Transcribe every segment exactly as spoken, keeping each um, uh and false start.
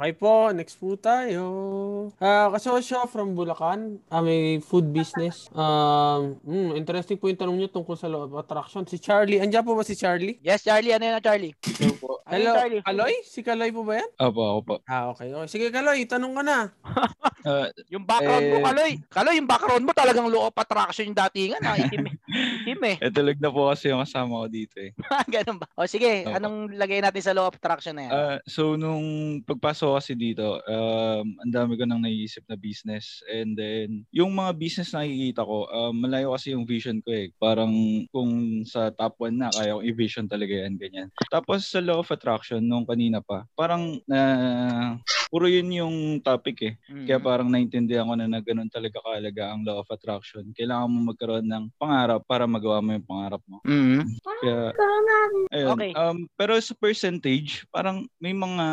Okay po, next po tayo. Uh, kasosyo from Bulacan, uh, may food business. Um, mm, interesting po yung tanong nyo tungkol sa law of attraction. Si Charlie, andyan po ba si Charlie? Yes, Charlie. Ano yun na Charlie? Hello po. Hello, Charlie. Kaloy? Si Kaloy po ba yan? Opo, ako po. Ah, okay. okay. Sige Kaloy, tanong ka na. uh, yung background eh... mo, Kaloy. Kaloy, yung background mo talagang law of attraction yung datingan. Ha? Itim, itim eh. Eh, tulog na po kasi yung kasama ko dito eh. Ganun ba? O sige, okay. Anong lagay natin sa law of attraction na yan? Uh, so, nung pagpasok kasi dito, um, ang dami ko nang naiisip na business, and then yung mga business na nakikita ko, um, malayo kasi yung vision ko eh, parang kung sa top one na, kaya kong i-vision talaga yan, ganyan. Tapos sa law of attraction, nung kanina pa, parang uh, puro yun yung topic eh, mm-hmm. Kaya parang naintindihan ko na na ganun talaga kahalaga ang law of attraction. Kailangan mo magkaroon ng pangarap para magawa mo yung pangarap mo, mm-hmm. Kaya, ayun, okay. um, pero sa percentage, parang may mga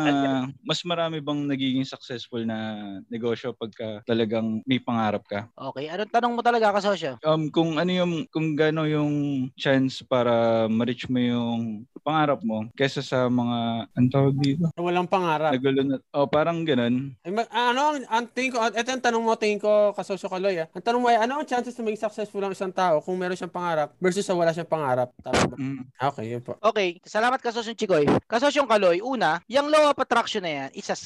mas marami may bang nagiging successful na negosyo pagka talagang may pangarap ka? Okay. Anong tanong mo talaga, kasosyo? Um, kung ano yung, kung gaano yung chance para ma-reach mo yung pangarap mo kesa sa mga, ang tawag dito? Walang pangarap. Nagulo na, oh, parang ganun. Ay, mag, ano, ang tingin ko, ito ang tanong mo, tingin ko, kasosyo Kaloy, ah. Ang tanong mo ay, ano ang chances na maging successful ang isang tao kung meron siyang pangarap versus sa wala siyang pangarap? Tama ba? Mm. Okay, yun po. Okay. Salamat, kasosyo Chikoy. Kasosyo Kaloy, una, yung law of attraction na yan, isa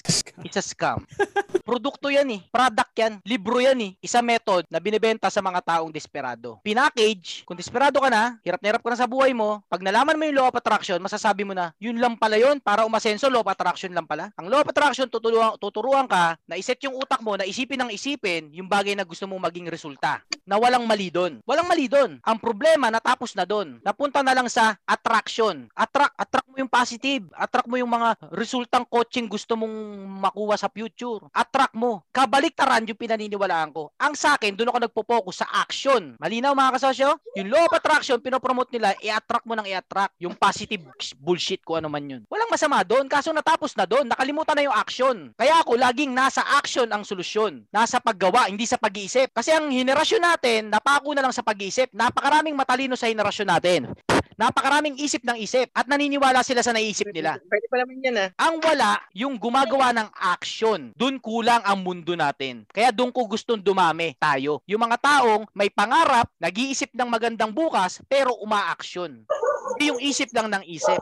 It's a scam. Produkto yan eh. Product yan. Libro yan eh. Isa method na binibenta sa mga taong desperado. Pinackage. Kung desperado ka na, hirap na hirap ka na sa buhay mo, pag nalaman mo yung law of attraction, masasabi mo na, yun lang pala yun. Para umasenso, law of attraction lang pala. Ang law of attraction, tuturuan, tuturuan ka na iset yung utak mo, na isipin ng isipin yung bagay na gusto mong maging resulta. Na walang mali doon. Walang mali doon. Ang problema, natapos na doon. Napunta na lang sa attraction. Attract. Attract mo yung positive. Attract mo yung mga resultang coaching gusto mong makuha sa future. Attract mo. Kabaliktaran yung pinaniniwalaan ko. Ang sa akin, doon ako nagpo-focus sa action. Malinaw mga kasosyo? Yung law of attraction, pinopromote nila, i-attract mo nang i-attract. Yung positive bullshit ko ano man yun. Walang masama doon, kaso natapos na doon. Nakalimutan na yung action. Kaya ako, laging nasa action ang solusyon. Nasa paggawa, hindi sa pag-iisip. Kasi ang henerasyon natin, napako na lang sa pag-iisip. Napakaraming matalino sa henerasyon natin. Napakaraming isip ng isip at naniniwala sila sa naiisip nila. Pwede pa naman yan ah. Ang wala, yung gumagawa ng action. Doon kulang ang mundo natin. Kaya doon ko gustong dumami tayo. Yung mga taong may pangarap, nag-iisip ng magandang bukas, pero umaaksyon. Hindi yung isip lang ng isip.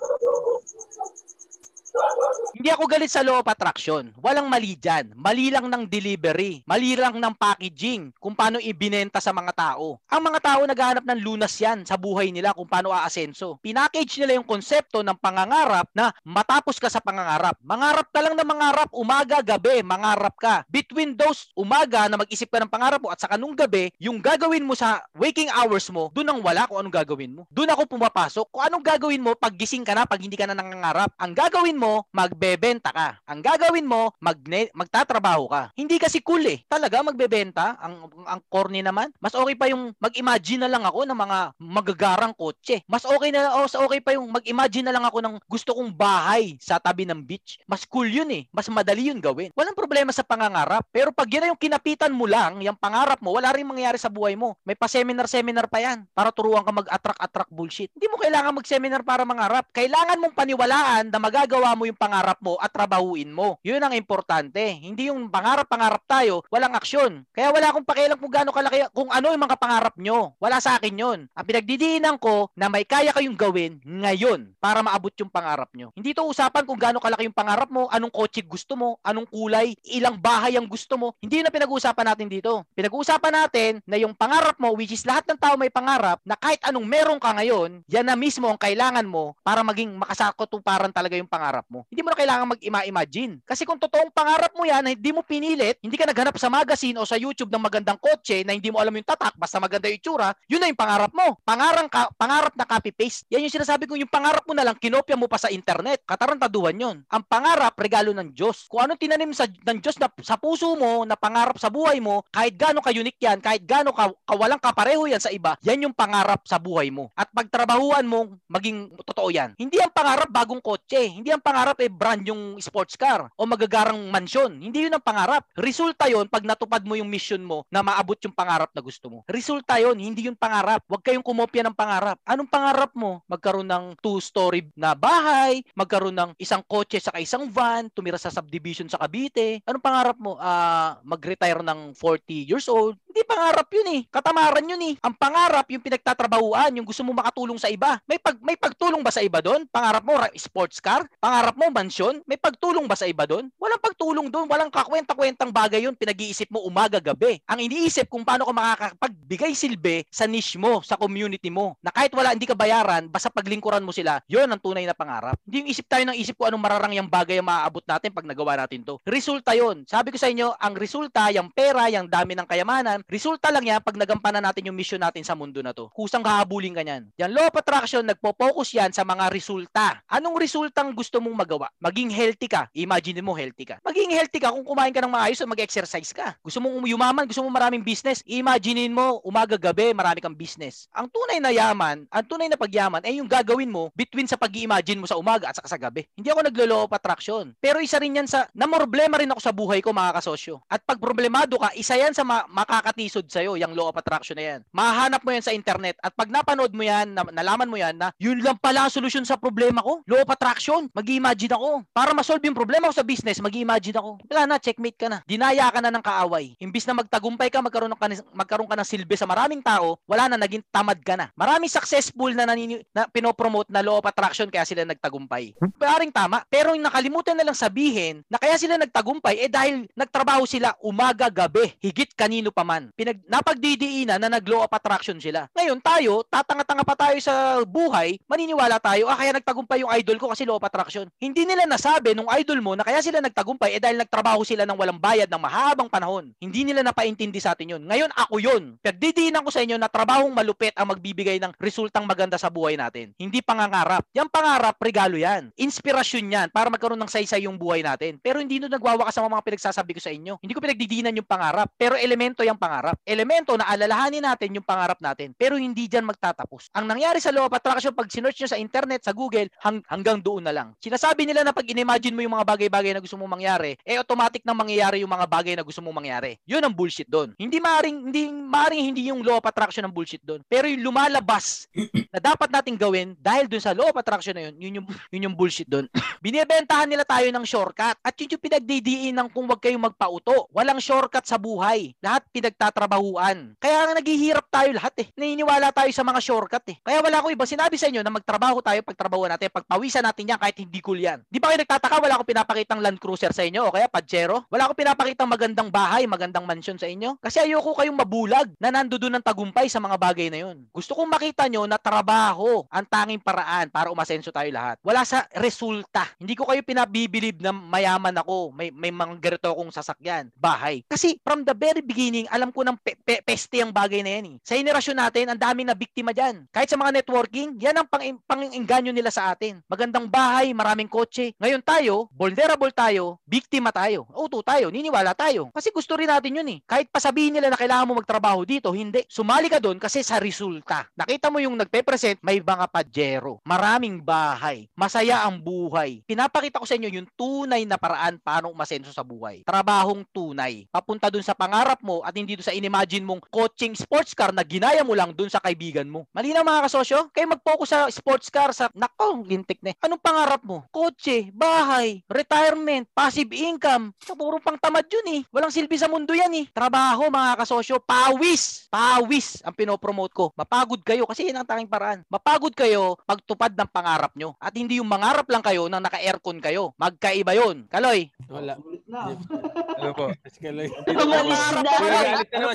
Hindi ako galit sa law of attraction. Walang mali dyan. Mali lang ng delivery. Mali lang ng packaging. Kung paano ibinenta sa mga tao. Ang mga tao naghahanap ng lunas yan sa buhay nila kung paano aasenso. Pinackage nila yung konsepto ng pangangarap na matapos ka sa pangangarap. Mangarap ka lang na mangarap. Umaga, gabi, mangarap ka. Between those umaga na mag-isip ka ng pangarap mo at saka nung gabi, yung gagawin mo sa waking hours mo, dun ang wala kung anong gagawin mo. Dun ako pumapasok kung anong gagawin mo pag gising ka na, pag hindi ka na nangangarap. Ang gagawin mo, magbebenta ka. Ang gagawin mo, magne- magtatrabaho ka. Hindi kasi cool eh. Talaga magbebenta, ang, ang ang corny naman. Mas okay pa yung mag-imagine na lang ako ng mga magagarang kotse. Mas okay na o oh, okay pa yung mag-imagine na lang ako ng gusto kong bahay sa tabi ng beach. Mas cool yun eh. Mas madali yun gawin. Walang problema sa pangangarap. Pero pag yun na yung kinapitan mo lang, yung pangarap mo, wala rin mangyayari sa buhay mo. May pa-seminar-seminar pa yan para turuan ka mag-attract-attract bullshit. Hindi mo kailangan mag-seminar para mangarap. Kailangan mong paniwalaan na magagawa mo yung pangarap mo at trabahuin mo. Yun ang importante. Hindi yung pangarap-pangarap tayo, walang aksyon. Kaya wala akong pakialam kung gaano kalaki, kung ano yung mga pangarap nyo. Wala sa akin yun. Ang pinagdidiinan ko na may kaya kayong gawin ngayon para maabot yung pangarap nyo. Hindi to usapan kung gaano kalaki yung pangarap mo, anong kotse gusto mo, anong kulay, ilang bahay ang gusto mo. Hindi na pinag-uusapan natin dito. Pinag-uusapan natin na yung pangarap mo, which is lahat ng tao may pangarap, na kahit anong meron ka ngayon, yan na mismo ang kailangan mo para maging makasakotuparan talaga yung pangarap. pangarap mo. Hindi mo na kailangan mag-ima-imagine. Kasi kung totoong pangarap mo yan na hindi mo pinilit, hindi ka naghanap sa magazine o sa YouTube ng magandang kotse na hindi mo alam yung tatak, basta maganda yung itsura, yun na yung pangarap mo. Pangarang ka, pangarap na copy-paste. Yan yung sinasabi ko, yung pangarap mo na lang, kinopya mo pa sa internet. Katarantaduhan yun. Ang pangarap, regalo ng Diyos. Kung anong tinanim sa, ng Diyos na, sa puso mo, na pangarap sa buhay mo, kahit gaano ka-unique yan, kahit gaano ka, kawalang kapareho yan sa iba, yan yung pangarap sa buhay mo. At pagtrabahuan mo, maging totoo yan. Hindi ang pangarap bagong kotse. Hindi ang pangarap eh brand yung sports car o magagarang mansyon. Hindi yun ang pangarap. Resulta yun pag natupad mo yung mission mo na maabot yung pangarap na gusto mo. Resulta yun, hindi yung pangarap. Huwag kayong kumopya ng pangarap. Anong pangarap mo? Magkaroon ng two-story na bahay, magkaroon ng isang kotse sa isang van, tumira sa subdivision sa Cavite. Anong pangarap mo? Uh, mag-retire ng forty years old. Hindi pangarap yun eh. Katamaran yun eh. Ang pangarap, yung pinagtatrabahuan, yung gusto mo makatulong sa iba. May pag may pagtulong ba sa iba doon? Pangarap mo sports car? Pangarap mo mansyon? May pagtulong ba sa iba doon? Walang pagtulong doon. Walang kakwenta-kwentang bagay yun. Pinag-iisip mo umaga-gabi. Ang iniisip kung paano ka makakapagbigay silbi sa niche mo, sa community mo. Na kahit wala, hindi ka bayaran, basta paglingkuran mo sila, yun ang tunay na pangarap. Hindi yung isip tayo ng isip ko anong mararangyang bagay ang maaabot natin pag nagawa natin to. Resulta yun. Sabi ko sa inyo, ang resulta, yung pera, yung dami ng kayamanan, resulta lang yan pag nagampanan natin yung mission natin sa mundo na to. Kusang hahabulin ka niyan. Yan, law of attraction, nagpo-focus yan sa mga resulta. Anong resultang gusto mong magawa? Maging healthy ka. Imagine mo healthy ka. Maging healthy ka kung kumain ka ng maayos at mag-exercise ka. Gusto mong yumaman, gusto mong maraming business, imagine mo umaga-gabi marami kang business. Ang tunay na yaman, ang tunay na pagyaman ay yung gagawin mo between sa pag-i-imagine mo sa umaga at saka sa gabi. Hindi ako naglo-law of attraction. Pero isa rin yan sa, na problema rin ako sa buhay ko mga kasosyo. At pag problemado ka, isa yan sa ma- makaka katisod sa'yo, yung law of attraction na yan. Mahanap mo yan sa internet at pag napanood mo yan, na, nalaman mo yan na yun lang pala ang solusyon sa problema ko. Law of attraction, mag-imagine ako. Para ma-solve yung problema ko sa business, mag-imagine ako. Wala na, checkmate ka na. Dinaya ka na ng kaaway. Imbis na magtagumpay ka, magkaroon, ng kanis, magkaroon ka ng silbi sa maraming tao, wala na, naging tamad ka na. Maraming successful na, nanini, na pinopromote na law of attraction kaya sila nagtagumpay. Paring tama, pero yung nakalimutan na lang sabihin na kaya sila nagtagumpay, eh dahil nagtrabaho sila umaga, gabi, higit kanino pa man. Pinag, napagdidiinan na nag-law of attraction sila. Ngayon tayo, tatanga-tanga pa tayo sa buhay, maniniwala tayo, ah kaya nagtagumpay yung idol ko kasi law of attraction. Hindi nila nasabi nung idol mo na kaya sila nagtagumpay eh dahil nagtrabaho sila ng walang bayad ng mahabang panahon. Hindi nila napaintindi sa atin yun. Ngayon ako yun. Pagdidiinan ko sa inyo na trabahong malupit ang magbibigay ng resultang maganda sa buhay natin. Hindi pangangarap. Yang pangarap, regalo yan. Inspirasyon yan para magkaroon ng saysay yung buhay natin. Pero hindi doon nagwawakas ang mga pinagsasabi ko sa inyo. Hindi ko pinagdidiinan yung pangarap, pero elemento yang pangarap. Elemento na alalahanin natin yung pangarap natin, pero hindi dyan magtatapos. Ang nangyari sa law of attraction, pag sinearch nyo sa internet, sa Google, hang, hanggang doon na lang. Sinasabi nila na pag inimagine mo yung mga bagay-bagay na gusto mong mangyari, eh automatic na mangyayari yung mga bagay na gusto mong mangyari. Yun ang bullshit doon. Hindi maaring, hindi maaring hindi yung law of attraction ang bullshit doon, pero yung lumalabas na dapat nating gawin dahil doon sa law of attraction na yun, yun yung, yun yung bullshit doon. Binibentahan nila tayo ng shortcut at yun yung pinagdidiin ng kung wag kayong magpauto. Walang shortcut sa buhay. Lahat pinag tatrabahuan. Kaya nga naghihirap tayo lahat eh. Naniniwala tayo sa mga shortcut eh. Kaya wala ko iba sinabi sa inyo na magtrabaho tayo, pagtrabahuan natin, pagpawisan natin yan kahit hindi cool yan. Di ba kayo nagtataka wala ko pinapakitang Land Cruiser sa inyo o kaya Pajero? Wala ko pinapakitang magandang bahay, magandang mansion sa inyo? Kasi ayoko kayong mabulag na nandoon ng tagumpay sa mga bagay na yun. Gusto kong makita nyo na trabaho ang tanging paraan para umasenso tayo lahat. Wala sa resulta. Hindi ko kayo pinabibilib na mayaman ako, may, may mga ganito akong sasakyan, bahay. Kasi from the very beginning, alam ko ng pe- pe- peste ang bagay na yan eh. Sa henerasyon natin, ang dami na biktima dyan. Kahit sa mga networking, yan ang pang-engganyo nila sa atin. Magandang bahay, maraming kotse. Ngayon tayo, vulnerable tayo, biktima tayo. Auto tayo, niniwala tayo. Kasi gusto rin natin yun eh. Kahit pasabihin nila na kailangan mo magtrabaho dito, hindi. Sumali ka doon kasi sa resulta. Nakita mo yung nagpe-present, may mga Pajero. Maraming bahay. Masaya ang buhay. Pinapakita ko sa inyo yung tunay na paraan paano umasenso sa buhay. Trabahong tunay. Papunta doon sa pangarap mo at hindi sa inimagine mong coaching sports car na ginaya mo lang dun sa kaibigan mo. Malinaw mga kasosyo, kayo mag-focus sa sports car sa, nako, lintik na. Anong pangarap mo? Kotse, bahay, retirement, passive income. So, puro pang tamad yun eh. Walang silbi sa mundo yan eh. Trabaho mga kasosyo, pawis. Pawis ang pinopromote ko. Mapagod kayo kasi yan ang tanging paraan. Mapagod kayo pagtupad ng pangarap nyo. At hindi yung mangarap lang kayo na naka-aircon kayo. Magkaiba yun. Kaloy? Wala. Ano po? Kaloy. Kaloy. Kaloy. Ano pa? Ano pa? Ano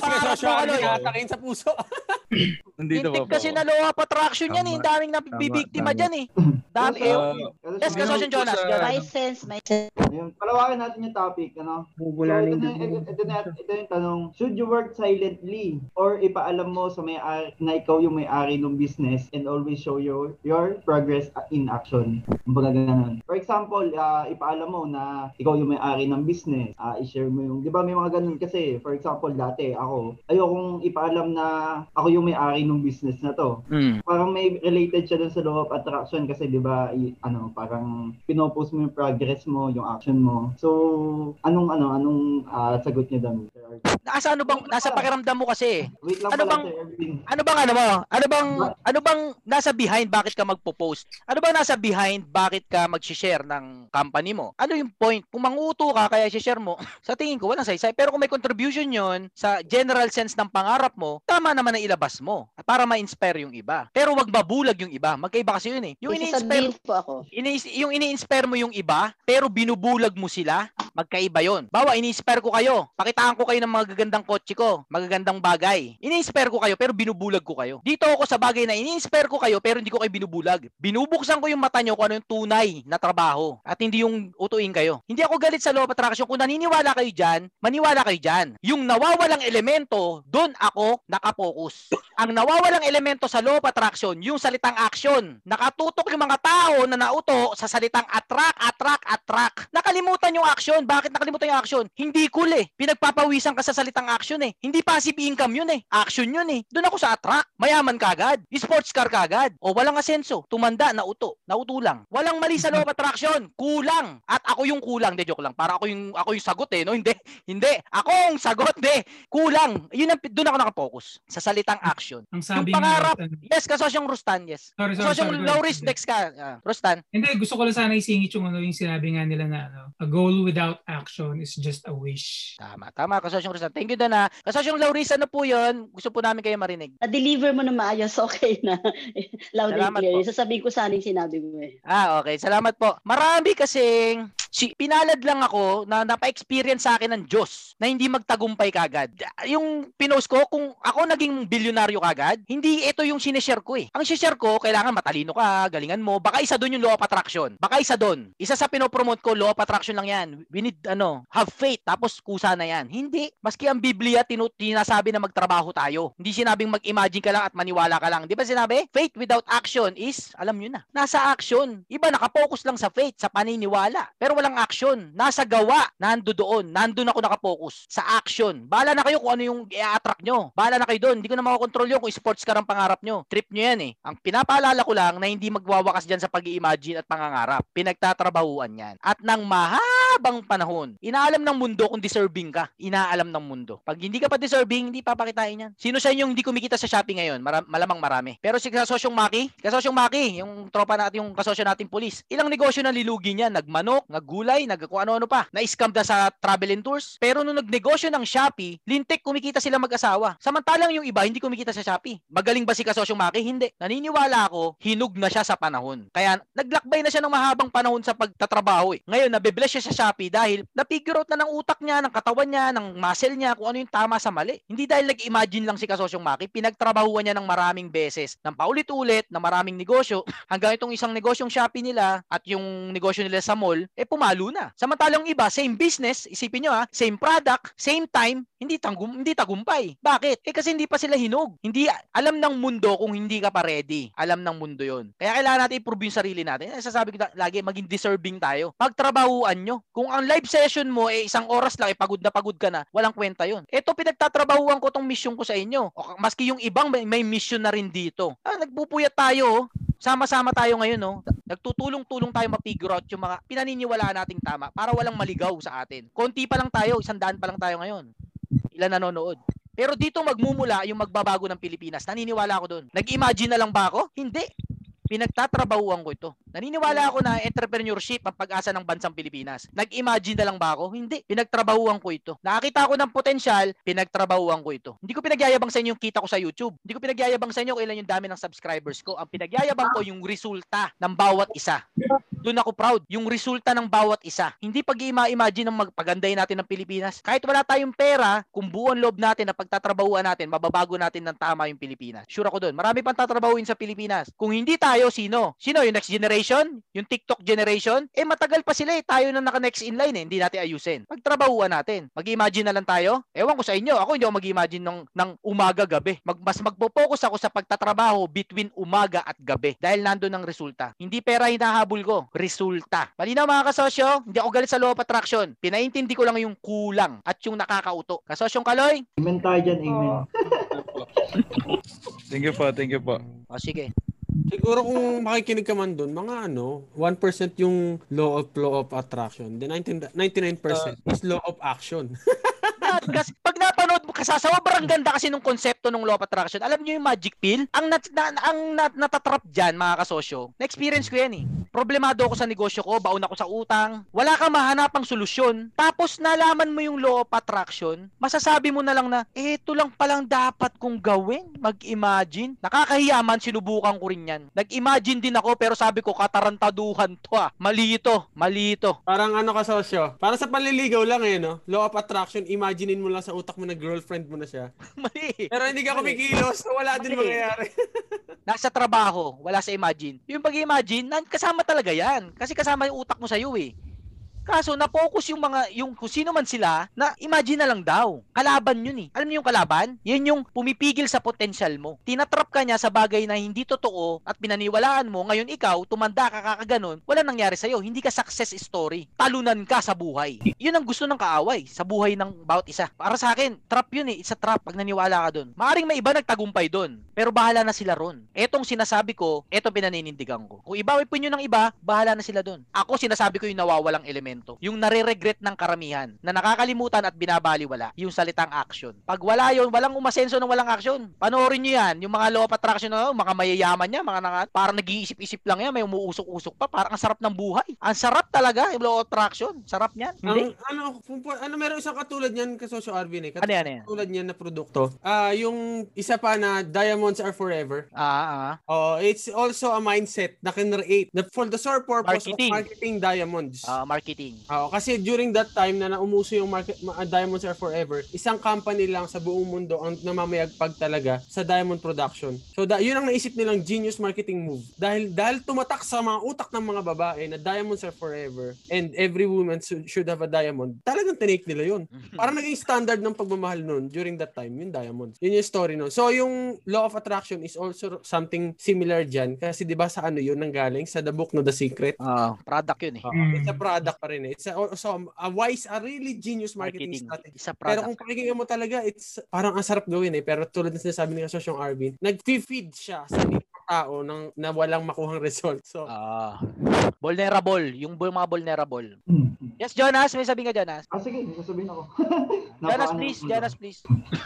pa? Ano pa? Ano pa? Bintik kasi na law of attraction yan. Ang daming nabibiktima dyan eh. Dami. Yes, Kasosyon Jonas. My sense, my sense. Palawakin natin yung topic. Ano? Ito yung tanong. Should you work silently or ipaalam mo sa may-ari na ikaw yung may-ari ng business and always show your your progress in action? Mga ganun. For example, ipaalam mo na ikaw yung may-ari ng business. I-share mo yung, di ba may mga ganun kasi. For example, dati ako, ayokong ipaalam na ako yung may-ari ng business na to. Mm. Parang may related siya dun sa law of attraction kasi di ba i- ano parang pinopost mo yung progress mo, yung action mo. So, anong ano anong uh, sagot niya doon? Nasa ano bang nasa pakiramdam mo kasi? Ano bang, ano bang ano bang ano bang ano bang nasa behind bakit ka magpo-post? Ano bang nasa behind bakit ka mag-share ng company mo? Ano yung point? Kung manguuto ka kaya i-share mo, sa tingin ko walang saysay. Pero kung may contribution yon sa general sense ng pangarap mo, tama naman na ilabas mo para ma-inspire yung iba. Pero wag babulag yung iba. Magkaiba kasi yun eh. Yung ini-inspire po ako. Ini- yung ini-inspire mo yung iba, pero binubulag mo sila, magkaiba yun. Bawa, ini-inspire ko kayo. Pakitaan ko kayo ng magagandang kotse ko, magagandang bagay. Ini-inspire ko kayo, pero binubulag ko kayo. Dito ako sa bagay na ini-inspire ko kayo, pero hindi ko kayo binubulag. Binubuksan ko yung mata nyo kung ano yung tunay na trabaho at hindi yung utuin kayo. Hindi ako galit sa law of attraction. Kung naniniwala kayo dyan, maniwala kayo dyan. Yung nawawalang elemento, doon ako nakapokus. Ang nawawalang elemento sa law of attraction, yung salitang action. Nakatutok yung mga tao na nauto sa salitang attract, attract, attract. Nakalimutan yung action. Bakit nakalimutan yung action? Hindi cool eh. Pinagpapawisan ka sa salitang action eh. Hindi passive income yun eh. Action yun eh. Doon ako sa attract. Mayaman ka agad. Sports car ka agad. O walang asenso. Tumanda, nauto. Nauto lang. Walang mali sa law of attraction. Kulang. At ako yung kulang. De, joke lang. Para ako yung, ako yung sagot eh. No? Hindi. Hindi. Akong sagot eh. Kulang. Yun ang, doon ako nakapokus. Sa salitang action. Ang sabi yung pangarap. Ng... Yes, kasosyong Rustan. Yes. Sorry, sorry, kasosyong sorry, low risk next ka. Uh, Rustan. Hindi, gusto ko lang sana isingit yung ano yung sinabi nga nila na ano, a goal without action is just a wish. Tama, tama. Kasosyong Rustan. Thank you, Dana. Kasosyong Lauris, ano po yun? Gusto po namin kayo marinig. Na-deliver mo na maayos. Okay na. Loud and clear. Sasabihin ko sana yung sinabi mo eh. Ah, okay. Salamat po. Marami kasing si, pinalad lang ako na napa-experience sa akin ng Diyos na hindi magtagumpay kagad. Yung pinost ko, kung ako naging bilyonaryo kagad, hindi ito yung sineshare ko eh. Ang sineshare ko, kailangan matalino ka, galingan mo. Baka isa doon yung law of attraction. Baka isa doon. Isa sa pinopromote ko, law of attraction lang yan. We need, ano, have faith. Tapos kusa na yan. Hindi. Maski ang Biblia, tinu- tinasabi na magtrabaho tayo. Hindi sinabing mag-imagine ka lang at maniwala ka lang. Di ba sinabi? Faith without action is, alam nyo na, nasa action. Iba, nakapokus lang sa faith, sa paniniwala. Pero walang action. Nasa gawa, nando doon. Nandun ako nakapokus. Sa action. Bahala na kayo kung ano yung i-attract nyo. Bahala na kayo doon. Hindi ko na makakontrol yun kung sports car ang pangarap nyo. Trip nyo yan eh. Ang pinapaalala ko lang na hindi magwawakas dyan sa pag-i-imagine at pangangarap. Pinagtatrabahuan yan. At nang mahabang panahon, inaalam ng mundo kung deserving ka. Inaalam ng mundo. Pag hindi ka pa deserving, hindi papakitain yan. Sino sa inyo hindi kumikita sa Shopee ngayon? Mara- malamang marami. Pero si Kasosyong Maki, Kasosyong Maki, yung tropa natin, yung kasosyo natin pulis, ilang negosyo na lilugi niya, nagmanok, nag gulay, nagko ano-ano pa. Na-scam na sa travel and tours. Pero nung nagnegosyo ng Shopee, lintik kumikita sila mag-asawa. Samantalang yung iba hindi kumikita sa Shopee. Magaling ba si Kasosyong Maki? Hindi. Naniniwala ako, hinug na siya sa panahon. Kaya naglakbay na siya ng mahabang panahon sa pagtatrabaho eh. Ngayon nabe-bless siya sa Shopee dahil na-figure out na ng utak niya, ng katawan niya, ng muscle niya kung ano yung tama sa mali. Hindi dahil nag-imagine lang si Kasosyong Maki, pinagtrabahuan niya ng maraming beses, ng paulit-ulit, na maraming negosyo hanggang itong isang negosyong Shopee nila at yung negosyo nila sa mall, eh pum- malo na. Samantalang iba, same business, isipin nyo ha, same product, same time, hindi, tanggum, hindi tagumpay. Bakit? Eh kasi hindi pa sila hinog. Hindi, alam ng mundo kung hindi ka pa ready. Alam ng mundo yon. Kaya kailangan natin i-prove yung sarili natin. Eh, sasabi ko lagi, maging deserving tayo. Pagtrabahuan nyo. Kung ang live session mo, eh isang oras lang, eh pagod na pagod ka na, walang kwenta yon. Ito, pinagtatrabahuan ko tong mission ko sa inyo. O, maski yung ibang may, may mission na rin dito. Ah, nagpupuyat tayo, oh. Sama-sama tayo ngayon, no? Nagtutulong-tulong tayo ma-figure out yung mga pinaniniwalaan nating tama para walang maligaw sa atin. Konti pa lang tayo, isang daan pa lang tayo ngayon. Ilan nanonood? Pero dito magmumula yung magbabago ng Pilipinas. Naniniwala ako doon. Nag-imagine na lang ba ako? Hindi. Pinagtatrabahuan ko ito. Naniniwala ako na entrepreneurship ang pag-asa ng bansang Pilipinas. Nag-imagine na lang ba ako? Hindi. Pinagtrabahuan ko ito. Nakakita ko ng potensyal, pinagtrabahuan ko ito. Hindi ko pinagyayabang sa inyo yung kita ko sa YouTube. Hindi ko pinagyayabang sa inyo kung ilan yung dami ng subscribers ko. Ang pinagyayabang ko yung resulta ng bawat isa. Doon ako proud. Yung resulta ng bawat isa. Hindi pag-ima-imagine ng magpaganday natin ng Pilipinas. Kahit wala tayong pera, kung buong loob natin na pagtatrabahuan natin, mababago natin ng tama yung Pilipinas. Sure ako doon. Marami pang tatrabahuin sa Pilipinas. Kung hindi tayo, sino? Sino yung next generation? Yung TikTok generation? Eh matagal pa sila eh. Tayo na naka-next in line eh. Hindi natin ayusin. Pagtrabahuan natin. Mag-imagine na lang tayo. Ewan ko sa inyo. Ako hindi ako mag-imagine ng, ng umaga gabi. Mag, mas magpo-focus ako sa pagtatrabaho between umaga at gabi. Dahil nandoon ang resulta. Hindi pera hinahabol ko. Resulta. Malinaw mga kasosyo, hindi ako galit sa law of attraction. Pinaintindi ko lang yung kulang at yung nakakauto. Kasosyong Kaloy? Amen tayo dyan. Amen. Thank you po. Thank you po. O sige. Siguro kung makikinig ka man doon, mga ano, one percent yung law of law of attraction. Then ninety-nine percent is law of action. Kasi pag napanood mo, kasasawa, parang ganda kasi nung konsepto ng law of attraction. Alam niyo yung magic pill? Ang, nat, na, ang nat, natatrap dyan, mga kasosyo, na-experience ko yan eh. Problemado ako sa negosyo ko, baon ako sa utang, wala kang mahanapang solusyon. Tapos nalaman mo yung law of attraction, masasabi mo na lang na, eto lang palang dapat kong gawin, mag-imagine. Nakakahiyaman, sinubukan ko rin yan. Nag-imagine din ako, pero sabi ko, katarantaduhan to ah. Mali ito, mali ito. Parang ano kasosyo, para sa panliligaw lang eh, no? Law of attraction, imaginein mo lang sa utak mo na girlfriend mo na siya. Mali. Pero hindi ka kumikilos, so wala din mangyayari. Nasa trabaho, wala sa imagine. Yung pag-imagine, kasama talaga yan. Kasi kasama yung utak mo sa iyo eh. Kaso na-focus yung mga yung kung sino man sila na imagine na lang daw. Kalaban yun eh. Alam niyo yung kalaban? Yan yung pumipigil sa potential mo. Tinatrap ka niya sa bagay na hindi totoo at pinaniwalaan mo. Ngayon ikaw, tumanda ka kakaganon, wala nangyari sa'yo. Hindi ka success story. Talunan ka sa buhay. Yun ang gusto ng kaaway sa buhay ng bawat isa. Para sa akin, trap yun eh. It's a trap pag naniwala ka doon. Maaring may iba nagtagumpay doon, pero bahala na sila ron. Etong sinasabi ko, etong pinaninindigan ko. Kung iba, ipinyo ng iba, bahala na sila doon. Ako sinasabi ko yung nawawalang element. Yung nare-regret ng karamihan na nakakalimutan at binabaliwala yung salitang action. Pag wala yun, walang umasenso ng walang action. Panoorin nyo yan. Yung mga law of attraction na mga mayayaman niya, mga naka, parang nag-iisip-isip lang yan, may umuusok-usok pa. Parang ang sarap ng buhay. Ang sarap talaga yung law of attraction. Sarap niyan. Ang, ano, ano, meron isang katulad niyan kasosyo Arvin eh. Katulad, ano yan, ano yan? Katulad niyan na produkto. Uh, yung isa pa na Diamonds Are Forever. Ah, ah. Uh, it's also a mindset na kinreate na for the sole purpose marketing. Of marketing diamonds. Uh, marketing. Oh, kasi during that time na naumuso yung market, uh, Diamonds Are Forever, isang company lang sa buong mundo ang namamayagpag talaga sa diamond production. So da- yun ang naisip nilang genius marketing move. Dahil dahil tumatak sa mga utak ng mga babae na Diamonds Are Forever and every woman su- should have a diamond. Talagang tinake nila yun. Parang naging standard ng pagmamahal nun during that time, yung diamonds. Yun yung story nun. So yung law of attraction is also something similar dyan. Kasi diba sa ano yun nanggaling? Sa the book no The Secret. Uh, product yun eh. Uh, it's a product pa rin. It's a, so, a wise, a really genius marketing, marketing. strategy. Pero kung pakinggan mo talaga, it's parang ang sarap gawin eh. Pero tulad na sinasabi ni Kasosyong Arvin, nag-feed siya sa tao nang na walang makuhang result. So, ah, vulnerable. Yung mga vulnerable. Mm-hmm. Yes, Jonas. May sabihin ka, Jonas? Ah, sige. May sasabihin ako. Jonas, please. Jonas, please.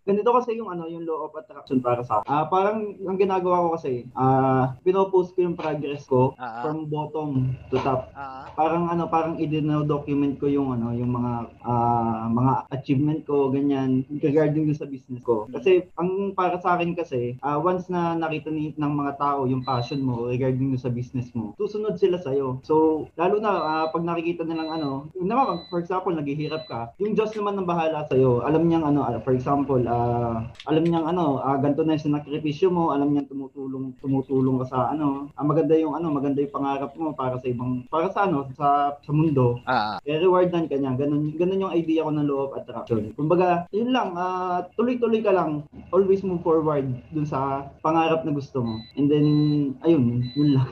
Ganito kasi yung ano, yung law of attraction para sa akin. Ah, parang ang ginagawa ko kasi, ah, pinopost ko yung progress ko ah, ah. from bottom to top. Ah, ah. Parang ano, parang i-document ko yung ano, yung mga ah, mga achievement ko, ganyan, regarding sa business ko. Kasi, ang para sa akin kasi, ah, once na nakita ni, ng mga tao yung passion mo regarding sa business mo, susunod sila sa'yo. So, lalo na uh, pag nakikita nilang ano, naman, for example, naghihirap ka, yung Diyos naman ang bahala sa'yo. Alam niyang ano, for example, uh, alam niyang ano, uh, ganito na yung sinakripisyo mo, alam niyang tumutulong, tumutulong ka sa ano, uh, maganda yung ano, maganda yung pangarap mo para sa ibang, para sa ano, sa, sa mundo. Ah. Eh, rewardan ka niya. Ganun, ganun yung idea ko ng law of attraction. Kumbaga, yun lang, uh, tuloy-tuloy ka lang, always move forward dun sa pangarap na gusto mo. And then, ayun, yun lang.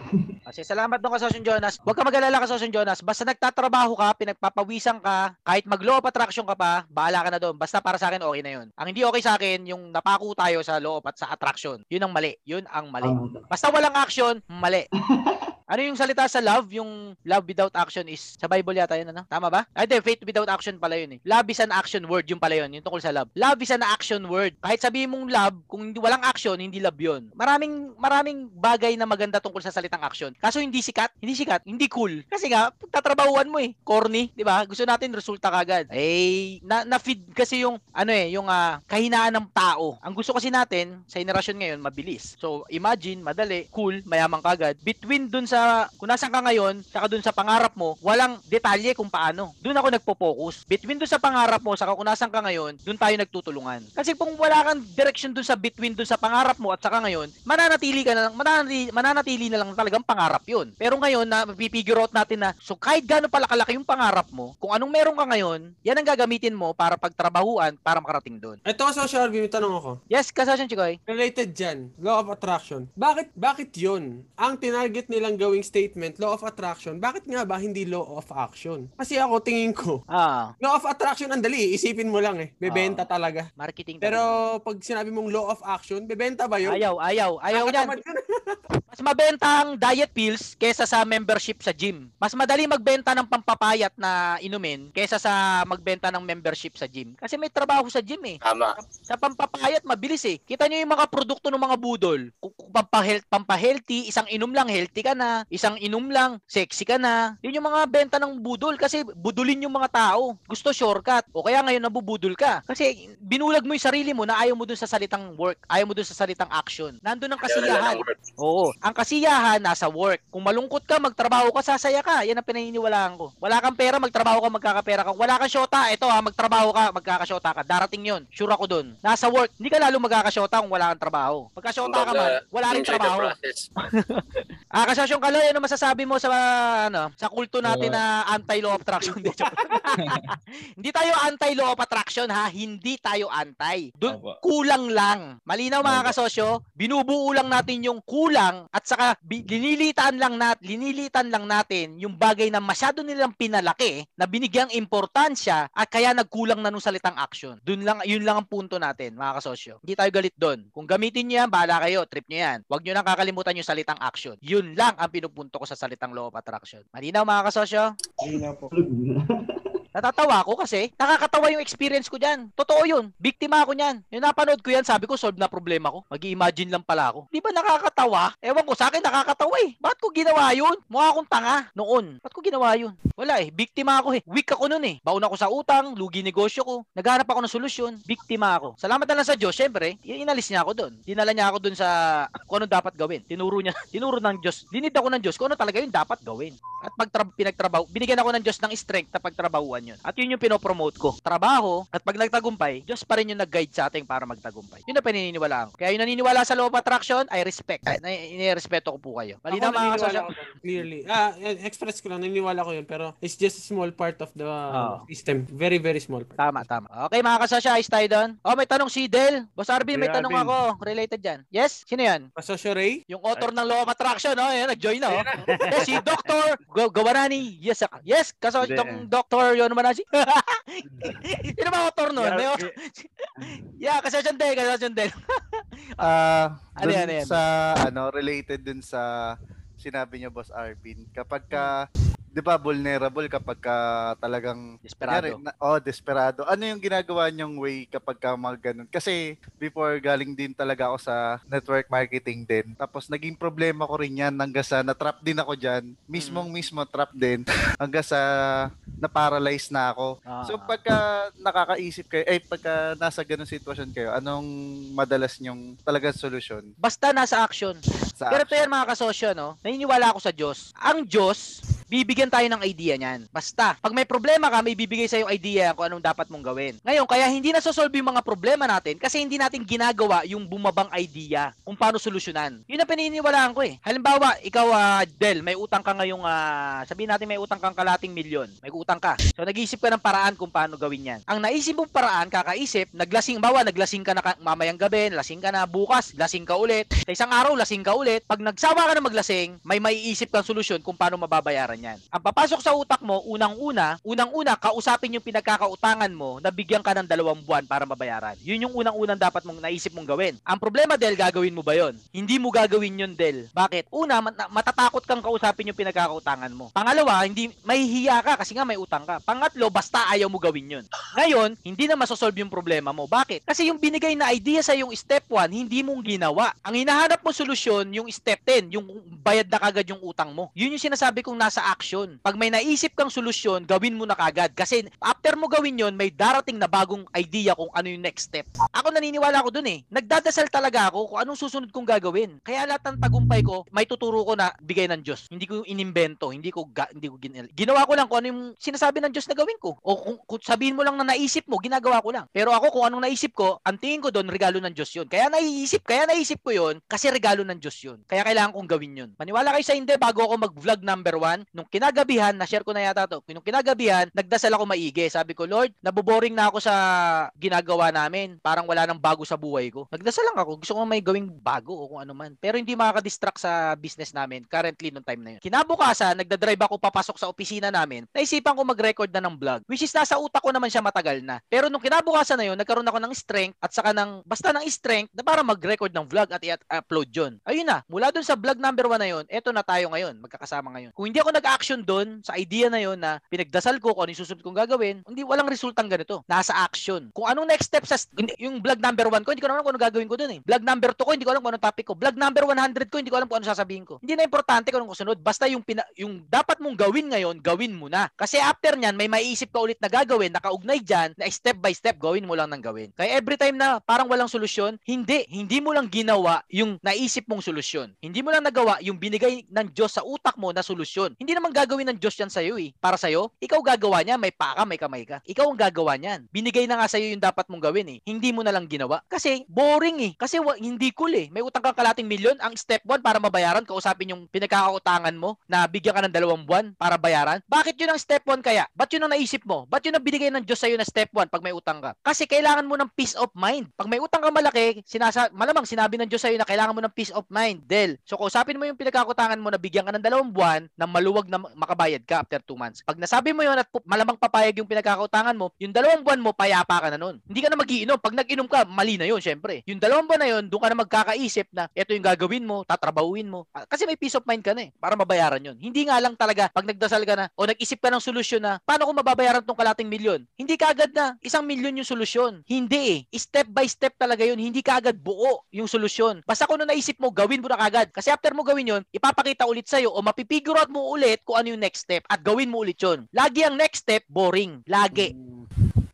Kasi salamat nung Kasosyong Jonas. Huwag ka mag-alala, Kasosyong Jonas. Basta nagtatrabaho ka, pinagpapawisan ka, kahit mag-law of attraction ka pa, bahala ka na doon. Basta para sa akin, okay na yun. Ang hindi okay sa akin, yung napako tayo sa law of at sa attraction. Yun ang mali. Yun ang mali. Basta walang action, mali. Ano yung salita sa love? Yung love without action is, sa Bible yata yun, ano? Tama ba? Ay, di, faith without action pala yun eh. Love is an action word, yung pala yun, yung tungkol sa love. Love is an action word. Kahit sabihin mong love, kung walang action, hindi love yun. Maraming, maraming bagay na maganda tungkol sa salitang action. Kaso hindi sikat, hindi sikat, hindi cool. Kasi nga, tatrabahuan mo eh. Corny, di ba? Gusto natin resulta kagad. Eh, na, na-feed kasi yung, ano eh, yung uh, kahinaan ng tao. Ang gusto kasi natin, sa generasyon ngayon, mabilis. So, imagine, madali, cool, mayaman kagad. Between dun sa, kung nasan ka ngayon, saka dun sa pangarap mo, walang detalye kung paano. Dun ako nagpo-focus. Between dun sa pangarap mo, saka kung nasan ka ngayon, dun tayo nagtutulungan. Kasi kung wala kang direction dun sa between dun sa pangarap mo at saka ngayon, mananatili ka na lang, mananatili, mananatili na lang talagang pangarap yun. Pero ngayon, na, pipigure out natin na, so kahit gano'n pala kalaki yung pangarap mo, kung anong meron ka ngayon, yan ang gagamitin mo para pagtrabahuan, para makarating dun. Ito ka, Sosyo Arvin, may tanong ako. Yes, ka, Sosyo Chikoy. Related dyan, law of attraction. Bakit, bakit yun? Ang tinarget nilang gawing statement, law of attraction, bakit nga ba hindi law of action? Kasi ako, tingin ko, ah. law of attraction, ang dali, isipin mo lang eh. Bebenta ah. talaga. Marketing. Pero talaga. Pag sinabi mong law of action, bebenta ba yun? Ayaw, ayaw, ayaw yan. Mas mabenta ang diet pills kesa sa membership sa gym. Mas madali magbenta ng pampapayat na inumin kesa sa magbenta ng membership sa gym. Kasi may trabaho sa gym eh. Tama. Sa, sa pampapayat, mabilis eh. Kita nyo yung mga produkto ng mga budol. Pampahealth, pampahealthy, isang inom lang, healthy ka na. Isang inom lang, sexy ka na. Yun yung mga benta ng budol kasi budulin yung mga tao. Gusto shortcut. O kaya ngayon nabubudol ka. Kasi binulag mo yung sarili mo na ayaw mo dun sa salitang work. Ayaw mo dun sa salitang action. Nandun ang kasiyahan. Oo. Ang kasiyahan nasa work. Kung malungkot ka, magtrabaho ka, sasaya ka. Yan ang pinaniniwalaan ko. Wala kang pera, magtrabaho ka, magkakapera ka. Wala kang syota, ito ha, magtrabaho ka, magkakasyota ka. Darating yun. Sure ako dun. Nasa work, hindi ka lalo magkakasyota kung wala kang trabaho. Pagkasyota ka man, wala rin trabaho. Ah, Kasosyong Kaloy, ano masasabi mo sa ano, sa kulto natin na anti-law of attraction? Hindi tayo anti-law of attraction ha, hindi tayo anti. Dun, kulang lang. Malinaw mga kasosyo, binubuo lang natin yung kulang at saka linilitan lang nat, linilitan lang natin yung bagay na masyado nilang pinalaki na binigyang importansya at kaya nagkulang na nung salitang action. Doon lang, yun lang ang punto natin, mga kasosyo. Hindi tayo galit doon. Kung gamitin niyo yan, bahala kayo, trip niyo yan. Huwag niyo nang kakalimutan yung salitang action. Yun lang ang pinupunto ko sa salitang law of attraction. Malinaw mga kasosyo? Malinaw po. Natatawa ako kasi nakakatawa yung experience ko diyan. Totoo 'yun. Biktima ako niyan. Yung napanood ko 'yan, sabi ko solve na problema ko. Magi-imagine lang pala ako. 'Di ba nakakatawa? Ewan ko, sa akin nakakatawa eh. Bakit ko ginawa 'yun? Mukha akong tanga noon. Bakit ko ginawa 'yun? Wala eh, biktima ako eh. Weak ako noon eh. Baon ako sa utang, lugi negosyo ko. Naghanap ako ng solusyon, biktima ako. Salamat na lang sa Diyos, syempre. Inalis niya ako doon. Dinala niya ako doon sa kung ano dapat gawin. Tinuro niya, tinuro ng Diyos. Dinid ako ng Diyos kung ano talaga 'yung dapat gawin. At pagtrab pinagtrabaho, binigyan ako ng Diyos ng strength na pagtrabahuan. Yun. At yun yung pinopromote ko. Trabaho, at pag nagtagumpay, Diyos pa rin yung nag-guide sa ating para magtagumpay. Yun na pinaniniwalaan ko. Kaya yung naniniwala sa law of attraction, I respect. Inirespeto ko po kayo. Balita mga kasosyo. Clearly. Ah, express ko lang, naniniwala ko yun, pero it's just a small part of the oh. system. Very, very small part. Tama, tama. Okay, mga kasosyo, ayos tayo doon. Oh, may tanong si Del. Boss Arvin, may tanong ako. Related dyan. Yes? Sino yan? Kasosyo Ray? Yung author ng law of attraction, oh, yan, nag-join na, oh. Yes, si Doctor Gawarani. Yes, yes, kasosyo, Doctor Yon Manaji. Sino ba author nun? Yeah, okay. Yeah, kasi siya din, kasi siya din. Ah, ano yan? Sa ano, related dun sa sinabi niyo Boss Arvin, kapag ka di ba vulnerable kapag ka talagang desperado. Na, oh, desperado. Ano yung ginagawa niyong way kapag ka mag ganun? Kasi before galing din talaga ako sa network marketing din. Tapos naging problema ko rin yan hanggang sa na-trap din ako dyan. Mismong mm-hmm. mismo trap din hanggang sa na-paralyze na ako. Ah. So pagka nakakaisip kayo, eh pagka nasa ganun sitwasyon kayo, anong madalas niyong talagang solusyon? Basta nasa action. Sa Pero action. Ito yan mga kasosyo, no? Naniniwala ako sa Diyos. Ang Diyos, bibigyan tayo ng idea niyan. Basta, pag may problema ka, may bibigay sa'yo idea kung anong dapat mong gawin. Ngayon, kaya hindi nasosolve yung mga problema natin kasi hindi natin ginagawa yung bumabang idea kung paano solusyonan. Yun ang pininiwalaan ko eh. Halimbawa, ikaw, uh, Del, may utang ka ngayong, uh, sabihin natin may utang kang kalating milyon. May utang ka. So, nag-iisip ka ng paraan kung paano gawin yan. Ang naisip mong paraan, kakaisip, naglasing, bawa, naglasing ka na ka, mamayang gabi, lasing ka na, bukas, lasing ka ulit. Sa isang araw, lasing ka ulit. Pag nagsawa ka na maglasing, may maiisip kang solusyon kung paano mababayaran niyan. Ang papasok sa utak mo, unang-una, unang-una, kausapin yung pinagkakautangan mo na bigyan ka ng dalawang buwan para mabayaran. Yun yung unang-unang dapat mong naisip mong gawin. Ang problema, Del, gagawin mo ba yun? Hindi mo gagawin yun, Del. Bakit? Una, mat- matatakot kang kausapin yung pinagkakautangan mo. Pangalawa, hindi, mahihiya ka kasi nga may utang ka. Pangatlo, basta ayaw mo gawin yun. Ngayon, hindi na masosolve yung problema mo. Bakit? Kasi yung binigay na idea sa yung step one, hindi mong ginawa. Ang hinahanap mo solusyon, yung step ten, yung bayad na kagad yung utang mo. Yun yung sinasabi kong nasa action. Pag may naisip kang solusyon, gawin mo na kagad. Kasi after mo gawin yun, may darating na bagong idea kung ano yung next step. Ako naniniwala ko dun eh. Nagdadasal talaga ako kung anong susunod kong gagawin. Kaya lahat ng tagumpay ko, may tuturo ko na bigay ng Diyos. Hindi ko inimbento, hindi ko, ga- hindi ko gin- ginawa ko lang kung ano yung sinasabi ng Diyos na gawin ko. O kung, kung sabihin mo lang na naisip mo, ginagawa ko lang. Pero ako kung anong naisip ko, ang tingin ko doon, regalo ng Diyos yun. Kaya naiisip, kaya naisip ko yun kasi regalo ng Diyos yun. Kaya kailangan kong gawin yun. Maniwala kayo sa hindi, bago ako mag-vlog number one, nung kinagabihan, na-share ko na yata to, nung kinagabihan, nagdasal ako maigi. Sabi ko, Lord, naboboring na ako sa ginagawa namin. Parang wala nang bago sa buhay ko. Nagdasal lang ako. Gusto ko may gawing bago o kung ano man. Pero hindi makaka-distract sa business namin currently nung time na yun. Kinabukasan, nagdadrive ako papasok sa opisina namin. Naisipan ko mag-record na ng vlog. Which is nasa utak ko naman siya matagal na. Pero nung kinabukasan na yun, nagkaroon ako ng strength at saka ng, basta ng strength na para mag-record ng vlog at i-upload yun. Ayun na, mula dun sa vlog number one na yun, eto na tayo ngayon, magkakasama ngayon. Kung hindi ako nag-action dun sa idea na yun na pinagdasal ko kung ano yung susunod kong gagawin, hindi, walang resultang ganito. Nasa action. Kung anong next step sa, yung vlog number one ko, hindi ko alam kung ano gagawin ko dun eh. Vlog number two ko, hindi ko alam kung ano topic ko. Vlog number one hundred ko, hindi ko alam kung ano sasabihin ko. Hindi na importante kung anong kusunod. Basta yung, pina, yung dapat mong gawin ngayon, gawin mo na. Kasi after nyan, may maiisip ka ulit na gagawin, nakaugnay dyan, na step by step, gawin mo lang ng gawin. Kaya every time na parang walang solusyon, hindi, hindi mo lang ginawa yung naisip mong solusyon. Hindi mo lang nagawa yung binigay ng Diyos sa utak mo na solusyon. Hindi naman gagawin ng Diyos yan sa'yo eh. Para sa'yo, ikaw gagawa niya, may paa ka, may kamay ka. Ikaw ang gagawa niyan. Binigay na nga sa'yo yung dapat mong gawin eh. Hindi mo na lang ginawa. Kasi boring eh. Kasi wa- hindi cool eh. May utang kang kalating milyon, ang step one para mabayaran, kausapin yung pinagkakautangan mo na bigyan ka ng dalawang buwan para bayaran. Bakit yun ang step one kaya? Ba't yun ang naisip mo? Ba't yun ang binigay ng Diyos sa'yo na step one pag may utang ka? Kasi kailangan mo ng peace of mind. Pag may utang ka malaki, sinasa- malamang sinabi ng Diyos sa'yo na kailangan mo ng peace of mind, Del. So, kausapin mo yung pinagkakutangan mo na bigyan ka ng dalawang buwan na maluwag na makabayad ka after two months. Pag nasabi mo yun at malamang papayag yung pinagkakutangan mo, yung dalawang buwan mo, payapa ka na nun. Hindi ka na magiinom. Pag nag-inom ka, mali na yun, syempre. Yung dalawang buwan na yun, doon ka na magkakaisip na ito yung gagawin mo, tatrabahuin mo. Kasi may peace of mind ka na eh, para mabayaran yun. Hindi nga lang talaga, pag nagdasal ka na o nag-isip ka ng solusyon na, paano ko mababayaran tong kalating milyon? Hindi ka agad na isang milyon yung solusyon. Hindi eh. Step by step talaga yun. Hindi ka agad buo yung solusyon. Basta kung naisip mo, gawin mo na kagad. Kasi after mo gawin yun, ipapakita ulit sa'yo o mapipigure out mo ulit kung ano yung next step at gawin mo ulit yun. Lagi ang next step, boring. Lagi.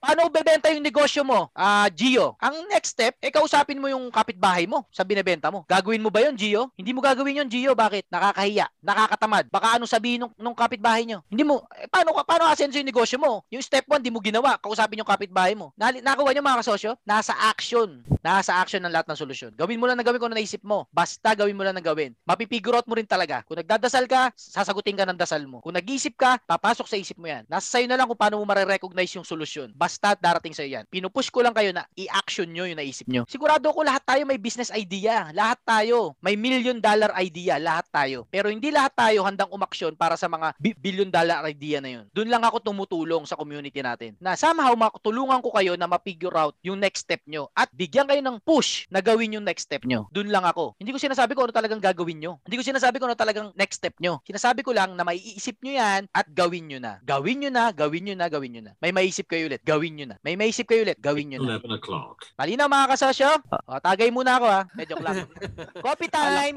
Paano bebenta yung negosyo mo, uh, Gio? Ang next step, eh kausapin mo yung kapitbahay mo sa binebenta mo. Gagawin mo ba yun, Gio? Hindi mo gagawin yun, Gio. Bakit? Nakakahiya. Nakakatamad. Baka ano sabihin nung, nung kapitbahay nyo? Hindi mo, eh, paano, paano asenso yung negosyo mo? Yung step one, di mo ginawa. Kausapin yung kapitbahay mo. Nali, nakuha nyo mga kasosyo? Nasa action. Nasa action ng lahat ng solusyon. Gawin mo lang na gawin kung naisip mo. Basta gawin mo lang na gawin. Mapipigure out mo rin talaga. Kung nagdadasal ka, sasagutin ka ng dasal mo. Kung nag-iisip ka, papasok sa isip mo yan. Nasa sayo na lang kung paano mo mare-recognize yung solusyon. Basta Basta darating sa iyo yan. Pinupush ko lang kayo na i-action nyo yung naisip nyo. Sigurado ko lahat tayo may business idea. Lahat tayo may million dollar idea. Lahat tayo. Pero hindi lahat tayo handang umaksyon para sa mga bi- billion dollar idea na yun. Doon lang ako tumutulong sa community natin. Na somehow matulungan ko kayo na ma-figure out yung next step nyo. At bigyan kayo ng push na gawin yung next step nyo. Doon lang ako. Hindi ko sinasabi ko ano talagang gagawin nyo. Hindi ko sinasabi ko ano talagang next step nyo. Sinasabi ko lang na maiisip nyo yan at gawin nyo na. Gawin nyo na, gawin nyo na, gawin nyo na. May maiisip kayo ulit. Gawin Gawin nyo na. May maisip kayo ulit. Gawin nyo na. eleven o'clock. Malinaw mga kasosyo? O, tagay muna ako ha. Medyo lang. Coffee time.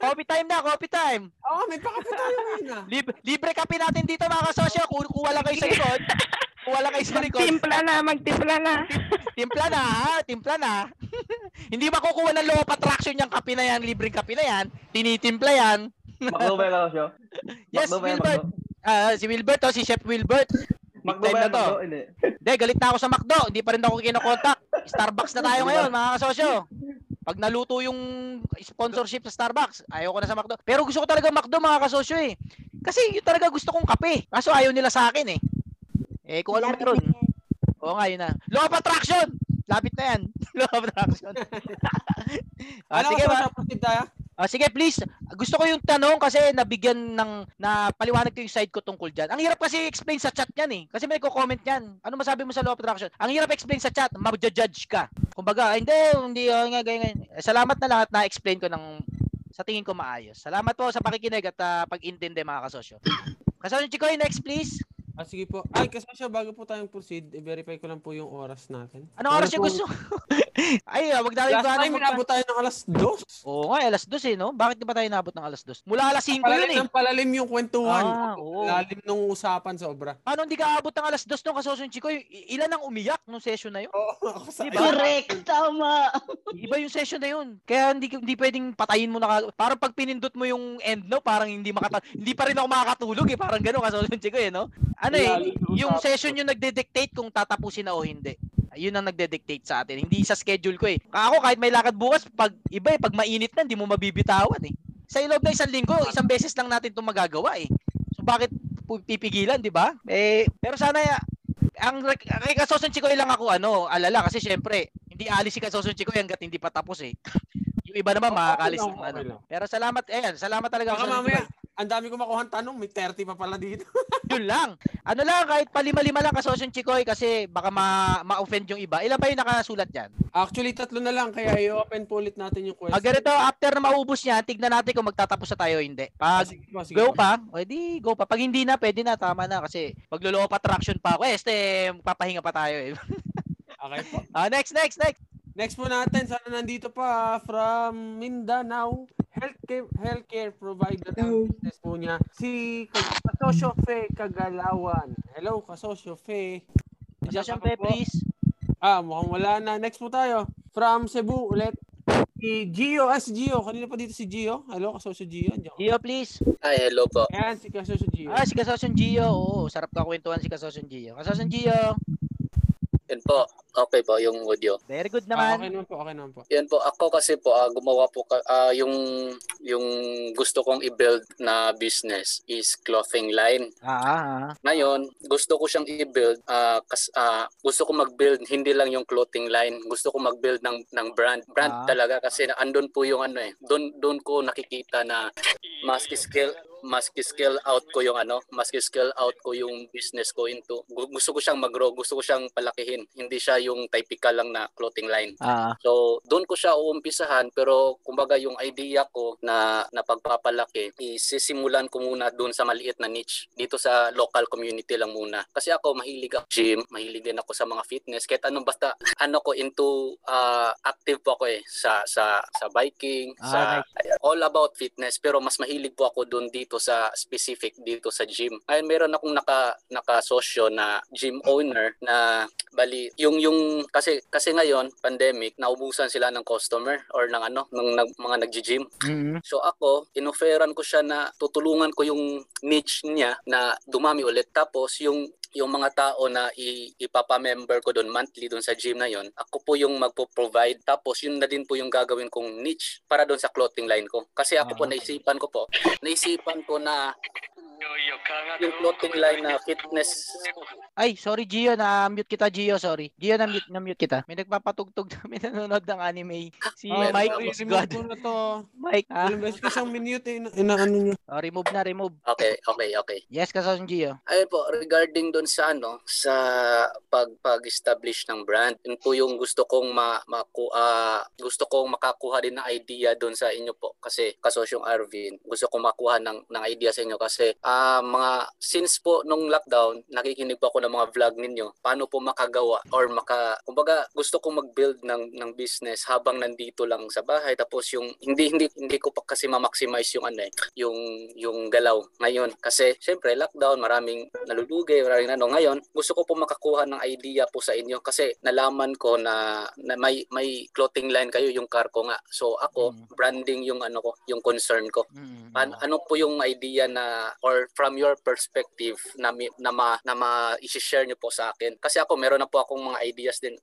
Coffee time na. Coffee time. Oo, oh, may pa-coffee tayo na. Lib- libre kape natin dito mga kasosyo. Kuha lang kayo sa likod. Kuha lang kayo sa likod. Magtimpla na. Magtimpla na. Timpla na ha. Timpla na. Hindi makukuha ng law of attraction yung kape na yan. Libreng kape na yan. Tinitimpla yan. Magdo ba yung kasosyo? Yes, Wilbert. Uh, si Wilbert o si Chef Wilbert. Magdo ba to? Hindi, galit na ako sa McDo. Hindi pa rin ako kinokontak. Starbucks na tayo ngayon, mga kasosyo. Pag naluto yung sponsorship sa Starbucks, ayaw ko na sa McDo. Pero gusto ko talaga McDo, mga kasosyo eh. Kasi yun talaga gusto kong kape. Kaso ayaw nila sa akin eh. Eh, kung alam meron. Oo nga, yun na. Law of attraction! Lapit na yan. Law of attraction. Ah, sige ba? Ano, Uh, sige, please. Gusto ko yung tanong kasi nabigyan ng na paliwanag ko yung side ko tungkol dyan. Ang hirap kasi explain sa chat yan eh. Kasi may ko-comment yan. Ano masabi mo sa law of attraction? Ang hirap explain sa chat. Ma-judge ka. Kumbaga, hindi, hindi. Uh, nga, nga, nga. Salamat na lahat na explain ko ng sa tingin ko maayos. Salamat po sa pakikinig at uh, pag-intindi mga kasosyo. Kasosyo Chikoy, next please. Ah, sige po. Ay, kasosyo, bago po tayong proceed, i-verify ko lang po yung oras natin. Anong oras yung gusto? Ay, wag na rin. Last time, inabot tayo ng alas dos. Oo nga, alas dos eh, no? Bakit ba tayo inabot ng alas dos? Mula alas cinco yun eh. Ang palalim yung kwentuhan. Ah, oo. Lalim ng usapan, sobra. Ano, hindi ka abot ng alas dos nung kasosyo yung Chikoy? Ilan ang umiyak nung session na yun? Oo. Correct, tama. Iba yung session na yun. Kaya hindi, hindi pwedeng patayin mo na. Parang pag pinindot mo yung end, no? Parang hindi makatulog. Hindi pa rin ako makakatulog eh. Parang gano'n kasosyo yung Chikoy eh, no? Ano eh, yung session yung nagde-dictate kung tatapusin na o hindi. Yun ang nagde-dictate sa atin. Hindi sa schedule ko eh. Ako kahit may lakad bukas, pag iba eh, pag mainit na, hindi mo mabibitawan eh. Sa ilog na isang linggo, isang beses lang natin itong magagawa eh. So bakit pipigilan, di ba? Eh, pero sana, ang kay Kasosun Chikoy lang ako, ano, alala. Kasi syempre, hindi alis si Kasosun Chikoy hanggat hindi pa tapos eh. Yung iba naman, makakalis oh, naman. Ano. Pero salamat, ayan, salamat talaga. Baka mamaya, ang dami ko makuha ng tanong, may thirty pa pala dito. Yun lang. Ano lang, kahit palima-lima lang Kasosyo Chikoy kasi baka ma- ma-offend yung iba. Ilan ba yung nakasulat yan? Actually, tatlo na lang. Kaya i-open po ulit natin yung question. Ah, ganito, after na maubos niya, tignan natin kung magtatapos na tayo hindi. Pag sige, sige, go pa, o di go pa. Pag hindi na, pwede na, tama na. Kasi magluloob attraction pa ako. Eh, este, papahinga pa tayo eh. Okay po. Ah, next, next, next. Next po natin, sana nandito pa from Mindanao, healthcare, healthcare provider ng business po niya, si Kasosyo Fe Kagalawan. Hello, Kasosyo Fe. Kasosyo Fe, please. Ah, mukhang wala na. Next po tayo, from Cebu ulit, si Gio. Ah, si Gio. Kanina pa dito si Gio. Hello, Kasosyo Gio. Gio, please. Ay, hello po. Ayan, si Kasosyo Gio. Ah, si Kasosyo Gio. Oo, sarap kakwentuhan si Kasosyo Gio. Kasosyo Gio. Yan po, okay po yung audio. Very good naman. Ah, okay naman po, okay naman po. Yan po, ako kasi po, uh, gumawa po, uh, yung, yung gusto kong i-build na business is clothing line. Ah. Ngayon, gusto ko siyang i-build, uh, kas, uh, gusto ko mag-build, hindi lang yung clothing line, gusto ko mag-build ng, ng brand. Brand ah. talaga kasi andun po yung ano eh, dun, dun ko nakikita na mas skill. Maski scale out ko yung ano, maski scale out ko yung business ko into. Gusto ko siyang mag-grow, gusto ko siyang palakihin. Hindi siya yung typical lang na clothing line. Ah. So, doon ko siya uumpisahan pero kumbaga yung idea ko na napagpapalaki, isisimulan ko muna doon sa maliit na niche. Dito sa local community lang muna. Kasi ako mahilig ako gym, mahilig din ako sa mga fitness. Kahit anong basta ano ko into uh, active po ako eh sa sa sa biking, ah, sa nice. All about fitness pero mas mahilig po ako doon dito sa specific dito sa gym. Ay meron akong naka nakasosyo na gym owner na bali yung yung kasi kasi ngayon pandemic naubusan sila ng customer or ng ano ng, ng mga nagji-gym. Mm-hmm. So ako inoferan ko siya na tutulungan ko yung niche niya na dumami ulit tapos yung yung mga tao na ipapamember ko doon monthly doon sa gym na yon, ako po yung magpo-provide tapos yun na din po yung gagawin kong niche para doon sa clothing line ko. Kasi ako po naisipan ko po, naisipan ko na yung clothing line na fitness. Ay, sorry Gio, na-mute kita Gio, sorry. Gio, na-mute, na-mute kita. May nagpapatugtog na may nanonood ng anime. Si oh, Mike is God. Mike, ha? Ilang beses ko siyang minute, inaano nyo. Oh, remove na, remove. Okay, okay, okay. Yes, Kasosyo Gio. Ayun po, regarding doon sa ano, sa pag-pag-establish ng brand, yun po yung gusto kong ma- maku- uh, gusto kong makakuha din ng idea doon sa inyo po. Kasi Kasosyo Arvin, gusto kong makuha ng, ng idea sa inyo kasi Uh, mga since po nung lockdown nakikinig po ako ng mga vlog ninyo paano po makagawa or maka kumbaga gusto kong mag-build ng ng business habang nandito lang sa bahay tapos yung hindi hindi hindi ko pa kasi ma-maximize yung ano eh yung yung galaw ngayon kasi syempre lockdown maraming nalulugi maraming ano ngayon gusto ko po makakuha ng idea po sa inyo kasi nalaman ko na, na may may clothing line kayo yung Karco nga so ako branding yung ano ko yung concern ko paano, ano po yung idea na or or from your perspective na na ma, na ma-i-share niyo po sa akin? Kasi ako meron na po akong mga ideas din.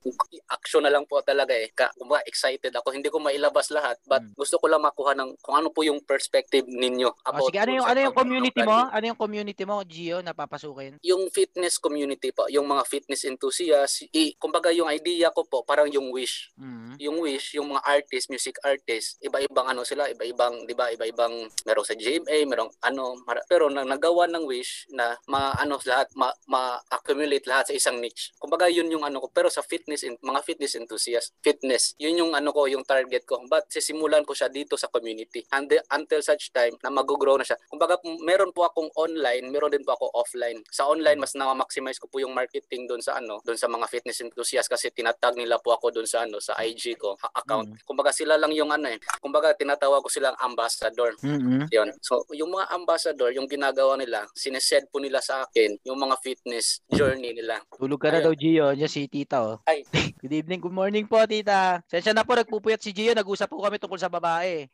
Action na lang po talaga eh. Kumbaga excited ako. Hindi ko mailabas lahat but hmm. gusto ko lang makuha ng kung ano po yung perspective ninyo about. Oh, sige, ano yung ano yung community mo? Ano yung community mo, Gio, napapasukin? Yung fitness community po, yung mga fitness enthusiasts. Eh, kumbaga yung idea ko po parang yung Wish. Mm-hmm. Yung Wish, yung mga artist, music artist, iba-ibang ano sila, iba-ibang, 'di ba? Iba-ibang merong sa G M A, merong ano, pero nang nagawa ng Wish na maano lahat, ma-accumulate lahat sa isang niche. Kumbaga yun yung ano ko, pero sa fitness, mga fitness enthusiast, fitness. Yun yung ano ko, yung target ko. But sisimulan ko siya dito sa community and until such time na mag-grow na siya. Kumbaga meron po akong online, meron din po ako offline. Sa online mas na-maximize ko po yung marketing doon sa ano, doon sa mga fitness enthusiast kasi tinatag nila po ako doon sa ano, sa I G ko account. Mm-hmm. Kumbaga sila lang yung ano eh. Kumbaga tinatawag ko silang ambassador. Mm-hmm. 'Yon. So yung mga ambassador, yung ginagawa nila, sinesend po nila sa akin yung mga fitness journey nila. Tulog ka na daw, Gio, niya si Tita oh. Ay. Good evening, good morning po, Tita. Sensya na po, nagpupuyat si Gio, nag-usap po kami tungkol sa babae.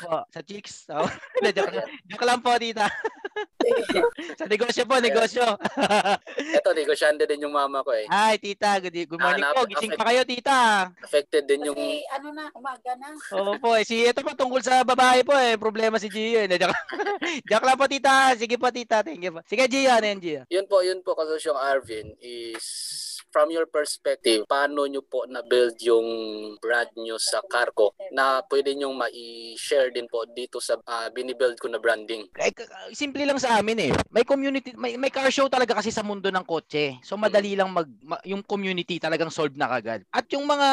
Opo, sa chicks. Oh. Joke lang po, Tita. Sa negosyo po, negosyo. Ito, negosyante din yung mama ko eh. Hi, Tita. Good, good morning ah, na- po. Gising pa kayo, Tita. Affected din yung... Kasi, ano na, umaga na. Oo po eh. Si, ito po, tungkol sa babae po eh. Problema si Gio eh. Joke lang po, Tita. Sige po, Tita. Thank you po. Sige, Gio. Ano yan, Gio? Yun po, yun po. Kasosyong Arvin is... From your perspective, paano nyo po na-build yung brand nyo sa Karco na pwede nyo ma-share din po dito sa uh, binibuild ko na branding? Simple lang sa amin eh. May community, may, may car show talaga kasi sa mundo ng kotse. So madali lang mag, ma, yung community talagang solve na kagad. At yung mga,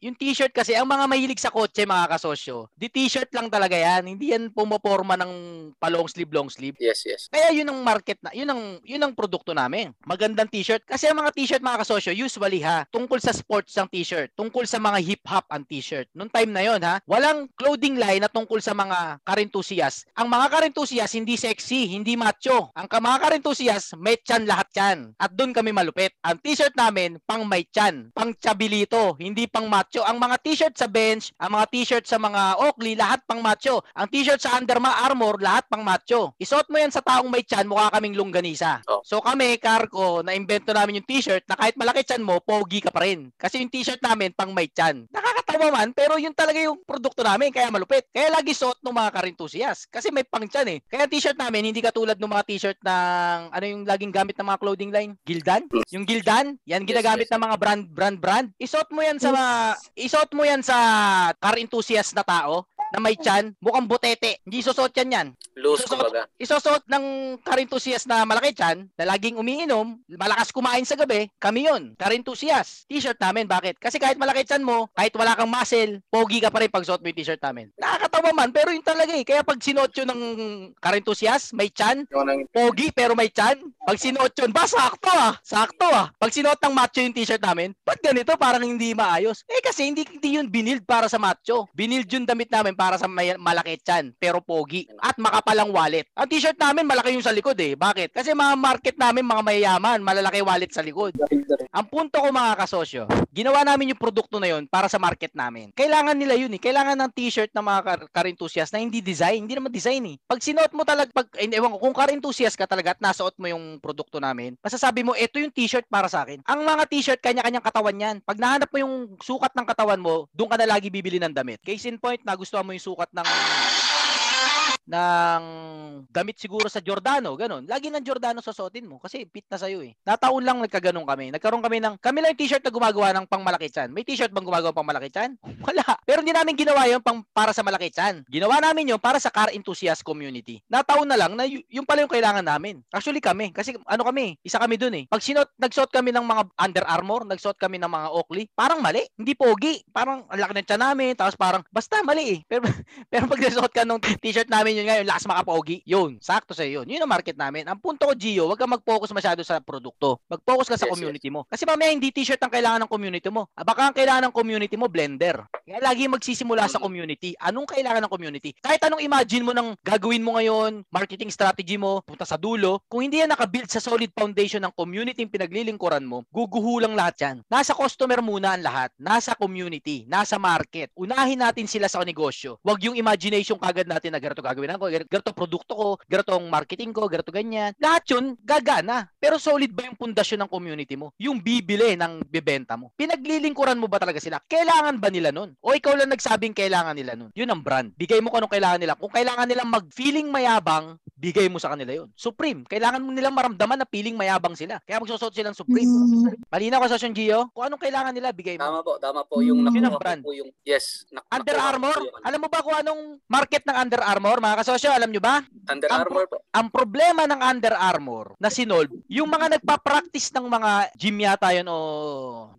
yung t-shirt kasi, ang mga mahilig sa kotse mga kasosyo, di t-shirt lang talaga yan. Hindi yan pumaporma ng palong sleeve, long sleeve. Yes, yes. Kaya yun ang market na, yun ang, yun ang produkto namin. Magandang t-shirt. Kasi ang mga t-shirt mga kasosyo, usually ha, tungkol sa sports ang t-shirt, tungkol sa mga hip-hop ang t-shirt. Noong time na yon ha, walang clothing line na tungkol sa mga car-enthusiast. Ang mga car-enthusiast, hindi sexy, hindi macho. Ang mga car-enthusiast, may tiyan lahat yan. At doon kami malupit. Ang t-shirt namin, pang may tiyan, pang chabilito, hindi pang macho. Ang mga t-shirt sa Bench, ang mga t-shirt sa mga Oakley, lahat pang macho. Ang t-shirt sa Under Armour, lahat pang macho. Isuot mo yan sa taong may tiyan, mukha kaming longganisa. So kami, Karco, na-invento namin yung t-shirt na kahit malaki tiyan mo, pogi ka pa rin. Kasi yung t-shirt namin, pang may tiyan. Nakakatawa man, pero yun talaga yung produkto namin, kaya malupit. Kaya lagi suot ng mga car-enthusiast. Kasi may pang tiyan eh. Kaya t-shirt namin, hindi katulad ng mga t-shirt ng, ano yung laging gamit ng mga clothing line? Gildan? Yung Gildan, yan ginagamit ng mga brand, brand, brand. Isuot mo yan sa mga, isuot mo yan sa car-enthusiast na tao na may tiyan, mukhang butete. Hindi isusot yan yan. Loose kumbaga. Isusot ng car-enthusiast na malaki tiyan, na laging umiinom, malakas kumain sa gabi, kami yun. Car-enthusiast. T-shirt namin. Bakit? Kasi kahit malaki tiyan mo, kahit wala kang muscle, pogi ka pa rin pag suot mo yung t-shirt namin. Nakakatawa man, pero yun talaga eh. Kaya pag sinuot yun ng car-enthusiast, may tiyan, pogi pero may tiyan. Pag sinuot yun, ba, sakto ah. Sakto ah. Pag sinuot ng macho yung t-shirt namin, ba't ganito? Parang hindi maayos. Eh kasi hindi, hindi yun binild para sa macho. Binild yung damit namin para sa may, malaki tiyan, pero pogi at makapalang wallet. Ang t-shirt namin malaki yung sa likod eh. Bakit? Kasi mga market namin mga mayayaman, malalaki wallet sa likod. Ang punto ko mga kasosyo, ginawa namin yung produkto na yon para sa market namin. Kailangan nila yun eh. Kailangan ng t-shirt ng mga car enthusiast na hindi design, hindi naman design eh. Pag sinuot mo talaga, pag eh, ewan ko, kung car enthusiast ka talaga at nasuot mo yung produkto namin, masasabi mo, eto yung t-shirt para sa akin. Ang mga t-shirt kanya-kanyang katawan yan. Pag nahanap mo yung sukat ng katawan mo, doon ka na lagi bibili ng damit. Case in point, nagustuhan mo yung sukat ng ng damit siguro sa Giordano, ganun. Lagi ng Giordano susuotin mo kasi fit na sa'yo eh. Nataon lang nagkaganon kami. Nagkaroon kami ng, kami lang yung t-shirt na gumagawa ng pang malaki tiyan. May t-shirt bang gumagawa pang malaki tiyan? Wala. Pero hindi namin ginawa yun pang, para sa malaki tiyan. Ginawa namin yun para sa car enthusiast community. Nataon na lang na y- yung pala yung kailangan namin. Actually kami, kasi ano kami, isa kami dun eh. Pag sinot, nagsuot kami ng mga Under Armour, nagsuot kami ng mga Oakley, parang mali. Hindi pogi. Parang ang laki ng tiyan namin, tapos parang, basta mali eh. Pero, pero pag nasuot ka ng t-shirt namin, yun nga yung last makapogi, yun, sakto sa'yo yun. Yun ang market namin. Ang punto ko, Gio, wag kang mag-focus masyado sa produkto. Mag-focus ka sa yes, community yes. mo. Kasi mamaya hindi t-shirt ang kailangan ng community mo. Ah, baka ang kailangan ng community mo, blender. Kaya lagi magsisimula sa community. Anong kailangan ng community? Kahit anong imagine mo ng gagawin mo ngayon, marketing strategy mo, punta sa dulo, kung hindi yan nakabuild sa solid foundation ng community yung pinaglilingkuran mo, guguhulang lahat yan. Nasa customer muna ang lahat. Nasa community. Nasa market. Unahin natin sila sa negosyo. Wag yung imagination kagad natin na ganito gagawin gagawin ako, ganito produkto ko, ganito ang marketing ko, ganito ganyan. Lahat yun, gagana. Pero solid ba yung pundasyon ng community mo? Yung bibili ng bibenta mo? Pinaglilingkuran mo ba talaga sila? Kailangan ba nila nun? O ikaw lang nagsabing kailangan nila nun? Yun ang brand. Bigay mo kung anong kailangan nila. Kung kailangan nilang mag-feeling mayabang, bigay mo sa kanila yun. Supreme. Kailangan mo nilang maramdaman na feeling mayabang sila. Kaya magsusot silang Supreme. Malinaw ko sa Sean Gio? Kung anong kailangan nila, bigay mo. Tama po, tama po. Yung nakuha brand. Po yung, yes. Nak- Under Armour? Alam mo ba kung anong market ng Under Armour? Mga kasosyo, alam nyo ba? Under ang, Armour po. Ang problema ng Under Armour na sinold, yung mga nagpa-practice ng mga gym yata yun o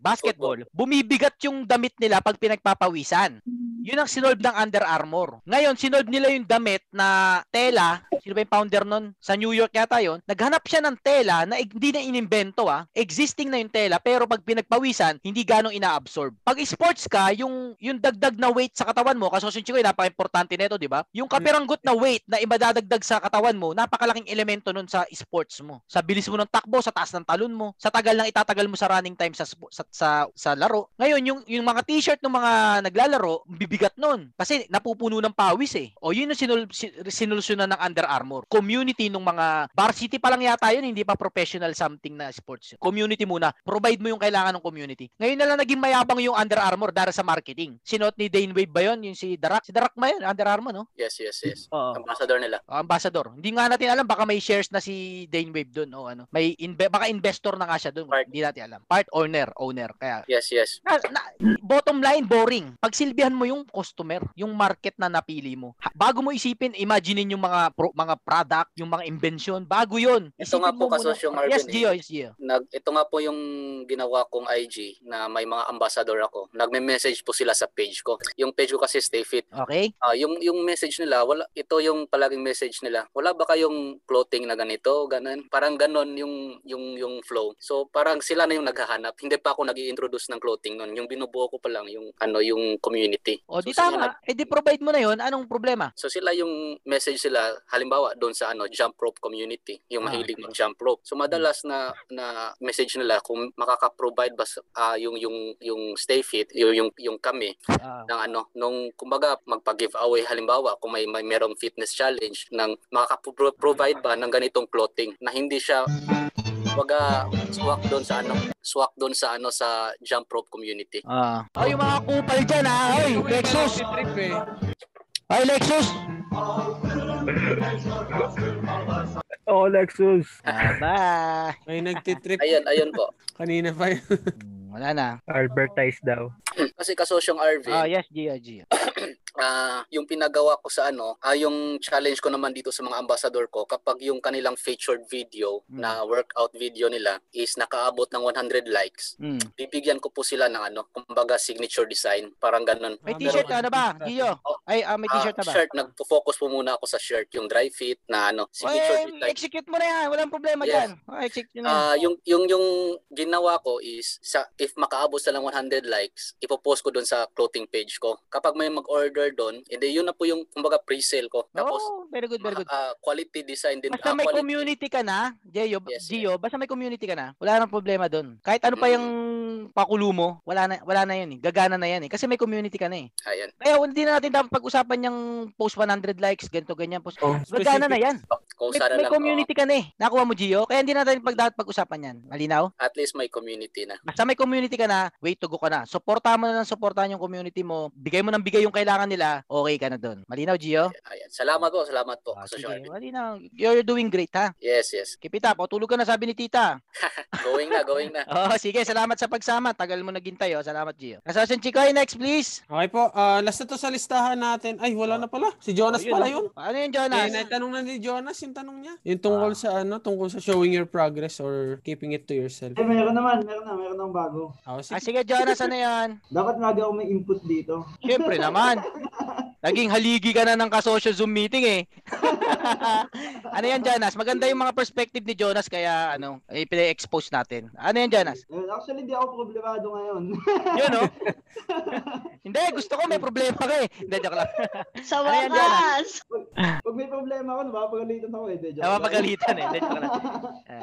basketball, bumibigat yung damit nila pag pinagpapawisan. Yun ang sinolve ng Under Armour. Ngayon, sinolve nila yung damit na tela. Sino ba yung founder nun? Sa New York yata yun. Naghanap siya ng tela na hindi na inimbento. Ah. Existing na yung tela pero pag pinagpawisan, hindi ganong inaabsorb. Pag sports ka, yung, yung dagdag na weight sa katawan mo, kasi yung chikoy, napaka-importante nito, di ba? Yung kapiranggot na weight na ibadadagdag sa katawan mo, napakalaking elemento nun sa sports mo. Sa bilis mo ng takbo, sa taas ng talon mo, sa tagal ng itatagal mo sa running time sa sa, sa, sa laro. Ngayon, yung, yung mga t-shirt ng mga naglalaro, bigat nun. Kasi napupuno ng pawis eh. O yun yung sinul- sinulusyonan ng Under Armour. Community nung mga varsity pa lang yata yun, hindi pa professional something na sports. Community muna. Provide mo yung kailangan ng community. Ngayon na lang naging mayabang yung Under Armour dahil sa marketing. Sinuot ni Dane Wave ba yun? Yung si Darak? Si Darak ba yun? Under Armour, no? Yes, yes, yes. Uh, ambassador nila. Uh, ambassador. Hindi nga natin alam. Baka may shares na si Dane Wave dun. O ano. May inbe- baka investor na nga siya dun. Part. Hindi natin alam. Part owner. Owner. Kaya, yes, yes. Na, na, bottom line, boring. Pagsilbihan mo yung customer, yung market na napili mo. Bago mo isipin, imagine yung mga pro, mga product, yung mga invention, bago yun. Ito nga po kasosyo Marvin. Yes, Gio, yes, Gio. Nag, ito nga po yung ginawa kong I G na may mga ambassador ako. Nagme-message po sila sa page ko. Yung page ko kasi Stay Fit. Okay. Uh, yung yung message nila, wala, ito yung palaging message nila. Wala ba kayong clothing na ganito, ganun? Parang ganun yung yung yung flow. So parang sila na yung naghahanap. Hindi pa ako nag-i-introduce ng clothing noon. Yung binubuo ko pa lang yung ano yung community. O so, di tama, nag- eh di provide mo na yon. Anong problema? So sila yung message sila, halimbawa doon sa ano jump rope community, yung mahilig ah, mag-jump rope. So madalas na na message nila kung makaka-provide ba uh, yung yung yung Stay Fit, yung yung, yung kami ah. ng ano nung kumbaga magpa-giveaway halimbawa kung may, may merong fitness challenge nang makaka-provide ba ng ganitong clothing na hindi siya baga swak doon sa ano swak doon sa ano sa jump rope community. Ah. Oh, yung mga kupal dyan ah. Ay, Lexus. Ay, Lexus. Oh, Lexus. Bye. May nagtitrip. Ayun, ayun po. Kanina pa yun. Wala na. Advertise daw. Kasi kasosyong R V. Oh, yes, Gia, Gia. Uh, yung pinagawa ko sa ano, uh, yung challenge ko naman dito sa mga ambassador ko, kapag yung kanilang featured video mm. na workout video nila is nakaabot ng one hundred likes, mm. bibigyan ko po sila ng ano, kumbaga signature design, parang ganun. May t-shirt na ano ba, Gio? Oh, Ay, uh, may t-shirt uh, na ba? Shirt, nagpo-focus po muna ako sa shirt, yung dry fit na ano, signature well, design. Execute mo na yan, walang problema yes. dyan. Oh, execute na. Uh, yung, yung, yung ginawa ko is, sa, if makaabot sa lang one hundred likes, ipopost ko dun sa clothing page ko. Kapag may mag-order doon, and yun na po yung kumbaga pre-sale ko. Tapos, oh, very good, very good. Uh, quality design din. Basta uh, may quality. Community ka na, Gio, yes, Gio, basta may community ka na, wala nang problema doon. Kahit ano mm. pa yung pakulo mo, wala na, wala na yun eh. Gagana na yan eh. Kasi may community ka na eh. Ayan. Kaya hindi na natin dapat pag-usapan yung post one hundred likes, ganito, ganyan. Post. Oh, gagana na yan. May, may community ka na eh. Nakuha mo, Gio. Kaya hindi na natin pag, dapat pag-usapan yan. Malinaw? At least may community na. Basta may community ka na, way to go ka na. Suportahan mo na ng suportahan yung community mo. Bigay mo ng bigay yung kailangan nila, okay ka na doon. Malinaw, Gio? Ayan. Salamat po, salamat po. Ah, sige, malinaw. You're doing great, ha? Yes, yes. Keep it up. O, tulog ka na, sabi ni tita. Going na, going na. Oh, sige, salamat sa pagsama. Tagal mo naghintay, oh. Salamat, Gio. Kasosyo Chikoy, next, please. Okay po. Uh, last na to sa listahan natin. Ay, wala oh. na pala. Si Jonas oh, yun, pala yun. Ano yun, Jonas? Eh, naitanong na ni Jonas yung tanong niya. Yung tungkol ah. sa ano, tungkol sa showing your progress or keeping it to yourself. Eh, meron naman, meron na, meron ng bago. Oh, sige. Ah, sige, Jonas, ano yan? Dapat lagi ako may input dito. Siyempre naman. Naging haligi ka na ng kasosyo Zoom meeting eh. Ano yan, Jonas? Maganda yung mga perspective ni Jonas kaya ano, i-expose natin. Ano yan, Jonas? Actually, hindi ako problemado ngayon. Yun, no? Hindi, gusto ko may problema ka eh. Hindi, joke lang. Sa wakas! Pag may problema ako, napapagalitan ako eh. Napapagalitan eh. Hindi, joke lang.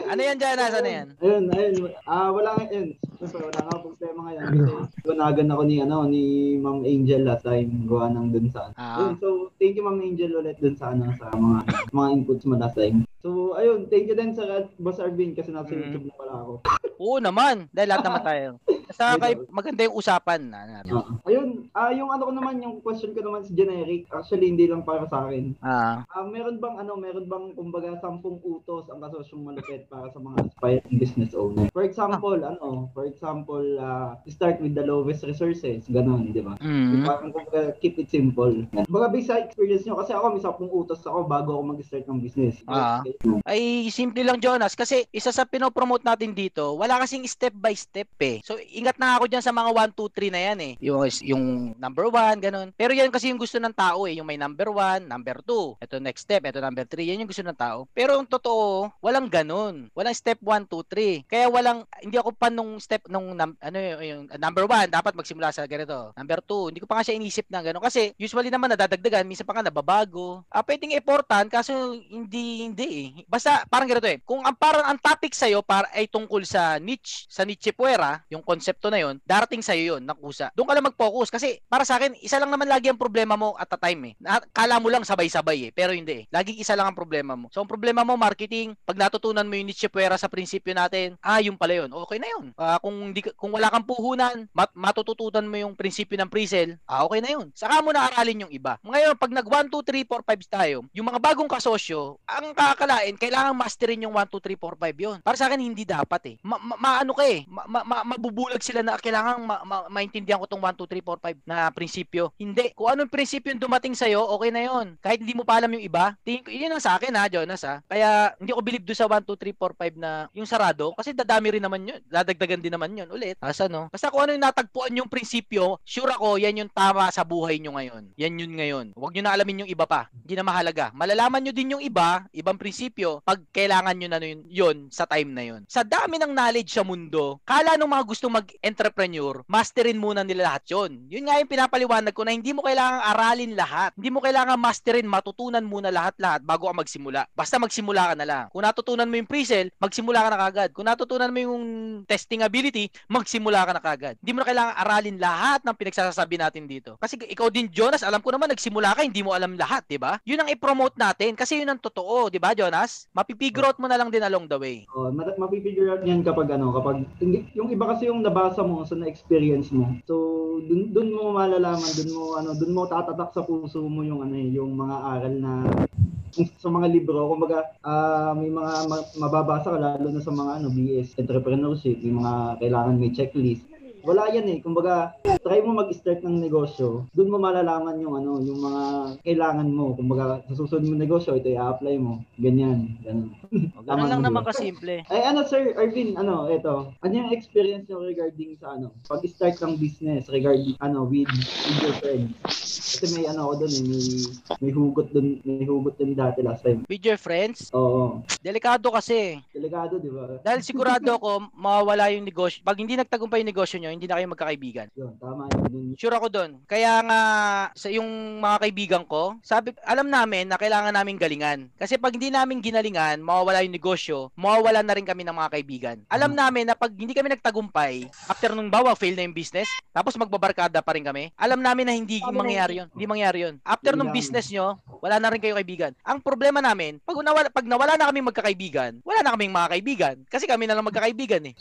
Ano yan, Jonas? Ano yan? Ayun, ayun. Ah, wala nga, ayun. Wala nga problema ngayon. Kasi, gunagan ako ni, ano, ni Ma'am Angel last time. Gawa nang dun sa... Ah. Ayun, so... thank you Ma'am Angel ulit dun sa ano sa mga mga inputs mo last time. So ayun, thank you din sa Boss Arvin kasi nasa mm. YouTube na pala ako. Oo naman, dahil lahat naman tayo. Sa kay maganda yung usapan na. Uh, ayun, uh, yung ano ko naman, yung question ko naman si generic, actually hindi lang para sa akin. Ah. Uh, meron bang ano, meron bang kumbaga sampung utos ang kasosyong malupit para sa mga aspiring business owner? For example, ah. ano, for example, uh, start with the lowest resources, ganun, di ba? Mm. Parang kumbaga keep it simple. Baga based sa experience nyo, kasi ako may sampung utos ako bago ako mag-start ng business. Ah. Ay simple lang Jonas kasi isa sa pinopromote natin dito wala kasing step by step eh, so ingat na ako dyan sa mga one, two, three na yan eh, yung, yung number one ganun, pero yan kasi yung gusto ng tao eh, yung may number one, number two, eto next step, eto number three, yan yung gusto ng tao. Pero yung totoo walang ganun, walang step one, two, three, kaya walang, hindi ako pa nung step nung num, ano yung number one dapat magsimula sa ganito, number two hindi ko pa kasi inisip na ganun kasi usually naman nadadagdagan, minsan pa ka nababago, ah, pwedeng importan kaso hindi hindi eh. Basta parang ganito eh. Kung ang parang ang topic sa iyo para ay tungkol sa niche, sa niche puwera, yung konsepto na 'yon, darating sa iyo 'yon, nakusa. Doon ka lang mag-focus kasi para sa akin, isa lang naman lagi ang problema mo at the time eh. Kala mo lang sabay-sabay eh, pero hindi eh. Laging isa lang ang problema mo. So ang problema mo marketing, pag natutunan mo yung niche puwera sa prinsipyo natin, ah, yung pala 'yon. Okay na 'yon. Uh, kung di, kung wala kang puhunan, mat- matututunan mo yung prinsipyo ng pre-sale, ah, okay na 'yon. Saka mo na aralin yung iba. Ngayon, pag nag one, two, three, four, five tayo, yung mga bagong kasosyo, ang kakala kailangan masterin yung one, two, three, four, five yun. Para sa akin, hindi dapat eh. Maano ka eh. Ma, ma, ma, mabubulag sila na kailangan ma, ma, maintindihan ko tong one, two, three, four, five na prinsipyo. Hindi. Kung anong prinsipyo yung dumating sa'yo, okay na yun. Kahit hindi mo pa alam yung iba, tingin ko, yun ang sa akin ha, Jonas ha. Kaya, hindi ko believe doon sa one, two, three, four, five na yung sarado, kasi dadami rin naman yun. Dadagdagan din naman yun ulit. Asa no? Basta kung ano yung natagpuan yung prinsipyo, sure ako, yan yung tama sa buhay nyo ngayon. Yan yun ngayon. Huwag nyo na alamin yung iba pa. Hindi na mahalaga. Malalaman nyo din yung iba, ibang prinsipyo pag kailangan nyo na yun, yun sa time na yun. Sa dami ng knowledge sa mundo, kala nung mga gusto mag-entrepreneur, masterin muna nila lahat yun. Yun nga yung pinapaliwanag ko na hindi mo kailangang aralin lahat. Hindi mo kailangang masterin, matutunan muna lahat-lahat bago ka magsimula. Basta magsimula ka na lang. Kung natutunan mo yung pre-sale, magsimula ka na kagad. Kung natutunan mo yung testing ability, magsimula ka na kagad. Hindi mo na kailangang aralin lahat ng pinagsasabi natin dito. Kasi ikaw din, Jonas, alam ko naman, nagsimula ka, hindi mo alam lahat, di ba? Yun ang i-promote natin kasi yun ang totoo, di ba, Jonas? Nas, mapipigure out mo na lang din along the way. Oh, mapipigure out niyan kapag ano, kapag yung iba kasi yung nabasa mo sa so na-experience mo. So dun, dun mo malalaman, dun mo ano, dun mo tatatak sa puso mo yung ano, yung mga aral na sa mga libro, kumbaga uh, may mga mababasa ka lalo na sa mga ano B S entrepreneurship, yung mga kailangan may checklist. Wala yan eh. Kumbaga, try mo mag-start ng negosyo. Doon mo malalaman yung ano, yung mga kailangan mo. Kumbaga, sa susunod mo negosyo, ito i-apply mo. Ganyan. Ganun. Ganun lang naman kasimple. Ay ano sir, Arvin, ano, ito. Ano yung experience nyo regarding sa ano, pag-start ng business regarding ano, with, with your friends? Kasi may ano ako doon eh, may, may hugot doon, may hugot doon dati last time. With your friends? Oo. Delikado kasi. Delikado, di ba? Dahil sigurado ako, mawawala yung negosyo. Pag hindi nagtagumpay yung negosyo nyo, hindi na kayo magkakaibigan. Yun, tama yun. Sure ako doon. Kaya nga, sa yung mga kaibigan ko, sabi, alam namin na kailangan namin galingan. Kasi pag hindi namin ginalingan, mawawala yung negosyo, mawawala na rin kami ng mga kaibigan. Alam namin na pag hindi kami nagtagumpay, after nung bawa, fail na yung business, tapos magbabarkada pa rin kami, alam namin na hindi okay. mangyayari yun. Hindi mangyayari yun. After nung business nyo, wala na rin kayo kaibigan. Ang problema namin, pag nawala, pag nawala na kami magkakaibigan, wala na kaming mga kaibigan. Kasi kami na lang magkakaibigan eh.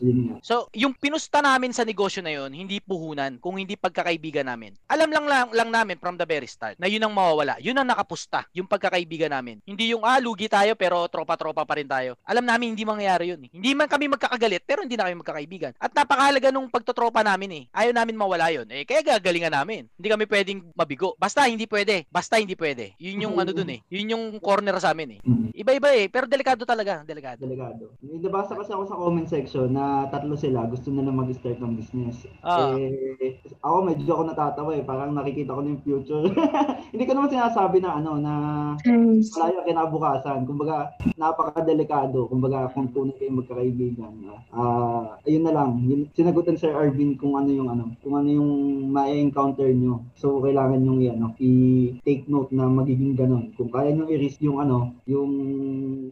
So, yung pinusta namin sa negosyo na yun, hindi puhunan, kung hindi pagkakaibigan namin. Alam lang, lang lang namin from the very start na yun ang mawawala. Yun ang nakapusta, yung pagkakaibigan namin. Hindi yung ah, lugi tayo pero tropa-tropa pa rin tayo. Alam namin hindi mangyayari yun. Eh. Hindi man kami magkakagalit pero hindi na kami magkakaibigan. At napakahalaga nung pagtotropa namin eh. Ayaw namin mawala yun. Eh kaya gagalingan namin. Hindi kami pwedeng mabigo. Basta hindi pwede. Basta hindi pwede. Yun yung ano dun eh. Yun yung corner sa amin eh. Iba-iba eh, pero delikado talaga, delikado. Delikado. Nabasa kasi ako sa comment section na tatlo sila gusto nila mag-start ng business. Ah. Eh, ako medyo ako natatawa eh, parang nakikita ko na yung future. Hindi ko naman sinasabi na ano na malayo kinabukasan. Kumbaga, napakadelikado. Kumbaga, kung tunay kayong magkakaibigan. Ah, uh, ayun na lang, sinagutan Sir Arvin kung ano yung ano, kung ano yung ma-encounter nyo. So kailangan nyo yan, no? I-take note na magiging ganun. Kung kaya nyo i-risk yung ano, yung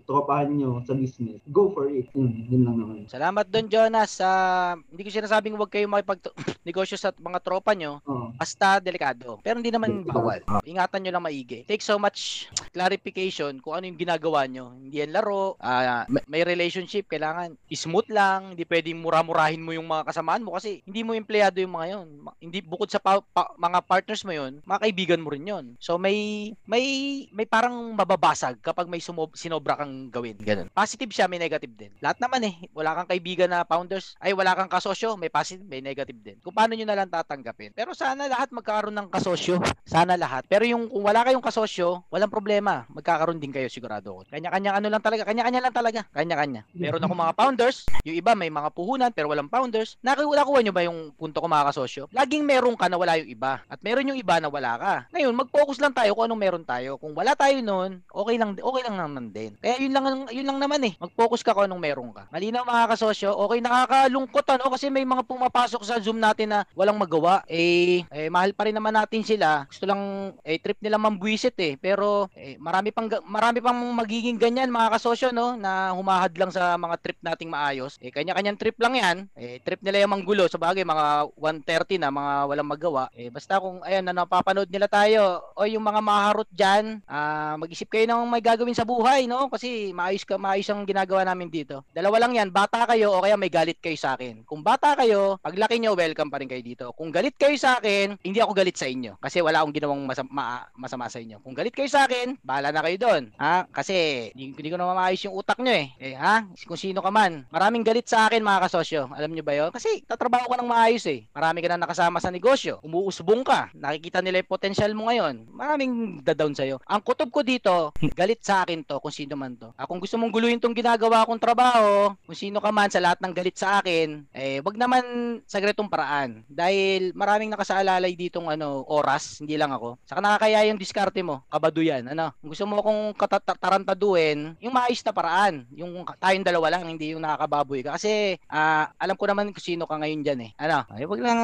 tropahan nyo sa business, go for it. Yun, yun lang naman. Salamat dun, Jonas. Uh, hindi ko sinasabing huwag kayo makipag-negosyo sa mga tropa nyo. Uh-huh. Basta delikado. Pero hindi naman okay, bawal. Uh-huh. Ingatan nyo lang maigi. Take so much clarification kung ano yung ginagawa nyo. Hindi yan laro. Uh, may relationship, kailangan smooth lang. Hindi pwedeng mura-murahin mo yung mga kasamaan mo kasi hindi mo empleyado yung mga yun. Hindi, bukod sa pa, pa, mga partners mo yun, mga kaibigan mo rin yun. So may may may parang mababasag kapag may sumob, sinobra kang gawin. Ganun. Positive siya, may negative din. Lahat naman eh. Wala kang kaibigan na founders, ay wala kang kasosyo, may positive, may negative din. Kung paano nyo na lang tatanggapin. Pero sana lahat magkakaroon ng kasosyo. Sana lahat. Pero yung kung wala kayong kasosyo, walang problema. Magkakaroon din kayo sigurado. Kanya-kanya ano lang talaga, kanya-kanya lang talaga. Kanya-kanya. Meron akong mga founders, yung iba may mga puhunan pero walang founders. Nakuha nyo ba yung punto ko mga kasosyo? Laging meron ka na wala yung iba at meron yung iba na wala ka. Ngayon, mag-focus lang tayo kung anong meron tayo. Kung wala tayo noon, okay lang okay lang naman din. Kaya yun lang yun lang naman eh. Mag-focus ka kung anong meron ka. Malinaw mga kasosyo, okay nakakalungkot ano kasi may mga pumapasok sa Zoom natin na walang magawa. Eh, eh mahal pa rin naman natin sila. Gusto lang eh trip nila mambuisit eh. Pero eh, marami pang marami pang magiging ganyan mga kasosyo no na humahad lang sa mga trip nating maayos. Eh kanya-kanyang trip lang 'yan. Eh trip nila yung manggulo sa bagay mga one thirty na mga walang magawa. Eh basta kung ayan na napapanood nila tayo o yung mga maharot diyan, uh, mag-isip kayo ng may gagawin sa buhay, no? Kasi maayos ka maayos ang ginagawa namin dito. Dalawa lang 'yan, bata kayo o kaya may galit kayo sa akin. Kung bata kayo, paglaki niyo welcome pa rin kayo dito. Kung galit kayo sa akin, hindi ako galit sa inyo kasi wala akong ginawang masama, ma- masama sa inyo. Kung galit kayo sa akin, bahala na kayo doon. Ha? Kasi hindi, hindi ko na maayos yung utak niyo eh. Eh ha, kung sino ka man. Maraming galit sa akin mga kasosyo. Alam nyo ba yun? Kasi tatrabaho ka ng maayos eh. Marami ka na nakasama sa negosyo. Umuusbong ka. Nakikita nila yung potential mo ngayon. Maraming da-down sa'yo. Ang kutob ko dito, galit sa akin to kung sino man to. Ah, kung gusto mong guluhin tong ginagawa kong trabaho, kung sino ka man sa lahat ng galit sa akin, eh wag naman sa ganitong paraan. Dahil maraming nakasaalalay ditong ano, oras. Hindi lang ako. Saka nakakaya yung diskarte mo. Kabado yan. Ano? Kung gusto mo akong katarantaduin, yung maayos na paraan. Yung tayong dalawa lang, hindi yung nakakababoy ka. Kasi, uh, alam ko naman kung sino ka ngayon dyan eh. Ano, ay, wag lang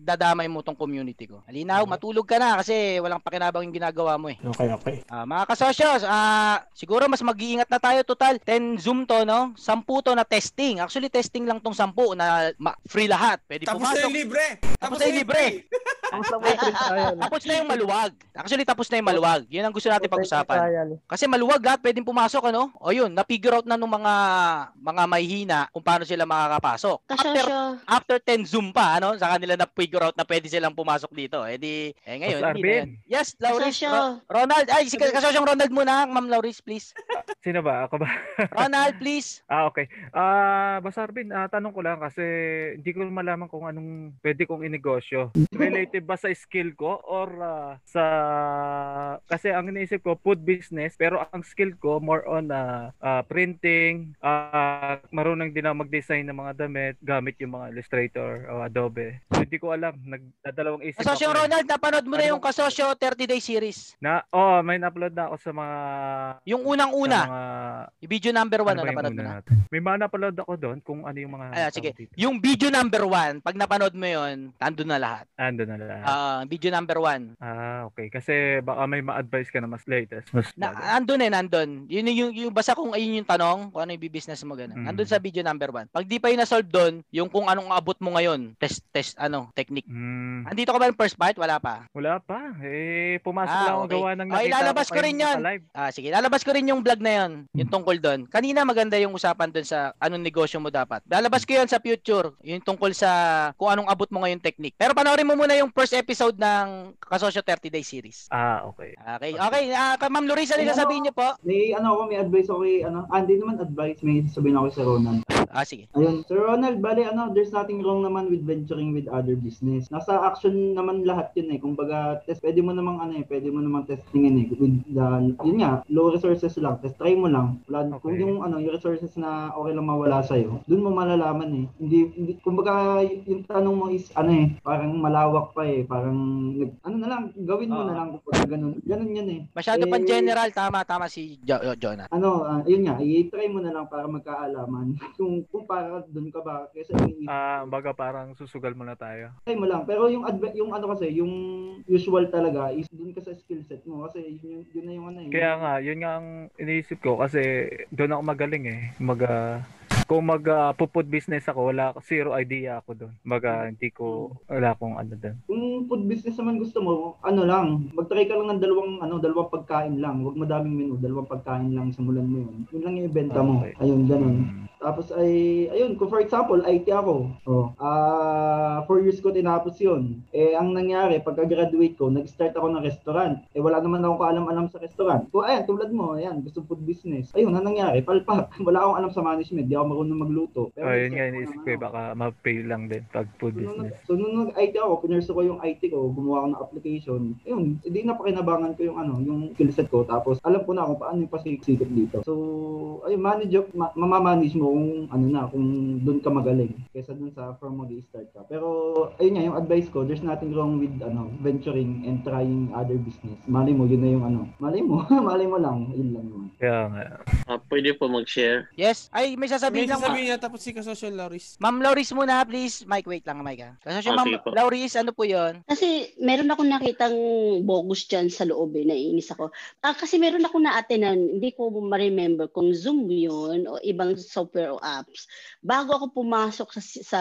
dadamay mo tong community ko. Alinaw, okay. Matulog ka na kasi walang pakinabang yung ginagawa mo eh. Okay, okay. Uh, mga kasosyos, uh, siguro mas mag-iingat na tayo. Total, ten Zoom to, no? ten to na testing. Actually, testing lang tong ten na ma- free lahat. Pwede tapos pumasok. Tapos na libre. Tapos na libre. Tapos na libre. Tapos na yung maluwag. Actually, tapos na yung maluwag. Yun ang gusto natin pag-usapan. Kasi maluwag lahat, pwedeng pumasok, ano? O yun, na-figure out na nung mga mga mahihina kung paano sila makakapasok. After, after ten Zoom pa, ano, sa kanila na-figure out na pwede silang pumasok dito. Eh di, eh ngayon, hindi na yan. Yes, Lauris. Ro- Ronald, ay, si kasosyong Ronald muna, Ma'am Lauris, please. Sino ba? Ako ba? Ronald, please. Ah, okay. Ah, uh, Boss Arvin, uh, tanong ko lang kasi hindi ko malaman kung anong pwede kong inegosyo. Related ba sa skill ko or uh, sa... Kasi ang iniisip ko, food business, pero ang skill ko more on uh, uh, printing, Uh, marunong din ako mag-design ng mga damit gamit yung mga Illustrator o Adobe. So, hindi ko alam. Nagdadalawang isip kasosyo ako. Kasosyo Ronald, napanood mo ano? Na yung Kasosyo thirty-day series. Na, oh, may na-upload na ako sa mga... Yung unang-una. Mga, yung video number one, ano napanood mo na? Natin? May mga na-upload ako doon kung ano yung mga... Ay, sige. Dito. Yung video number one, pag napanood mo yun, andun na lahat. Andun na lahat. Uh, video number one. Ah, okay. Kasi baka may ma-advise ka na mas latest. Mas na, andun eh, nandun. Yun, yung, yung, basta kung ayun yung tanong, kung ano yung business mo gano'n. Mm. Andun sa video number one. Pag di pa yung na-solve doon, yung kung anong abot mo ngayon, test, test, ano, technique. Mm. Andito ka ba yung first part? Wala pa? Wala pa. Eh, pumasok ah, lang okay. Ang gawa ng nakita. Ay, lalabas ko rin yun. Ah, sige, lalabas ko rin yung vlog na yun. Yung tungkol doon. Kanina maganda yung usapan doon sa anong negosyo mo dapat. Lalabas ko yun sa future. Yung tungkol sa kung anong abot mo ngayon technique. Pero panoorin mo muna yung first episode ng Kasosyo thirty-day series. Ah, okay. Okay. Okay. Ah, Ma'am Lorisa, nila sabihin niyo po. May, ano ako, may advice ako kay, ano, Andy naman advice may sabihin ako sa Ronald. Ah, sige. Ayun. Sir Ronald, bali, ano, there's nothing wrong naman with venturing with other business. Nasa action naman lahat yun eh. Kumbaga, test, pwede mo namang ano eh, pwede mo namang testingin eh. With, uh, yun nga, low resources lang. Test, try mo lang. Wala, okay. Kung yung, ano, yung resources na okay lang mawala sa'yo, dun mo malalaman eh. Hindi, hindi kumbaga, yung tanong mo is, ano eh, parang malawak pa eh. eh. Parang, ano na lang, gawin mo uh, na lang kapag ganun. Ganun yan eh. Masyado eh, pang general, tama, tama si jo- Jonah. Ano, uh, yun nga, i-try mo na lang para magkaalaman. kung, kung para dun ka ba, kesa iniisip. Ah, uh, baga parang susugal mo na tayo. Try mo lang, pero yung, adve- yung ano kasi, yung usual talaga, is dun ka sa skill set mo. Kasi yun, yun na yung ano eh. Kaya nga, yun nga ang iniisip ko kasi dun ako magaling eh. Mag, uh, kung mag-food uh, business ako, wala, zero idea ako doon. Mag, uh, hindi ko, wala akong ano doon. Kung food business naman gusto mo, ano lang, mag-try ka lang ng dalawang, ano, dalawang pagkain lang. Huwag madaming menu, dalawang pagkain lang, simulan mo yun. Yun lang yung ibenta mo. Okay. Ayun, ganun. Hmm. Tapos ay, ayun, kung for example, I T ako. Oh, ah, uh, four years ko tinapos yun. Eh, ang nangyari, pagka-graduate ko, nag-start ako ng restaurant. Eh, wala naman akong kaalam-alam sa restaurant. Kung ayan, tulad mo, ayan, gusto food business. Ayun, ang nangyari, palpak. Wala akong alam sa management, di ako marunong magluto. Pero oh, yun nga, inisip ko, baka ma-fail lang din pag food so, business. Nung, so, nung nag-I T ako, pinurso ko yung I T ko, gumawa ako ng application. Ayun, hindi na pakinabangan ko yung ano, yung skill set ko. Tapos, alam ko na kung paano yung pasisikot dito. So, ayun, manager, ma- mamamanage mo kung ano na, kung doon ka magaling kaysa doon sa from mag-i-start ka. Pero ayun nga, yung advice ko, there's nothing wrong with ano, venturing and trying other business. Malay mo, yun na yung ano. Malay mo, malay mo lang, yun lang yun. Kaya nga. Uh, pwede po mag-share. Yes. Ay, may sasabihin may lang. May sasabihin niya, tapos si Kasosyo Lauris. Ma'am Lauris muna, please. Mike, wait lang, Mike. Kasosyo, okay, Ma'am po. Lauris, ano po yun? Kasi meron akong nakitang bogus dyan sa loob eh, naiinis ako. Ah, kasi meron akong na-attenan, hindi ko ma-remember kung Zoom yun o ibang software o apps. Bago ako pumasok sa, sa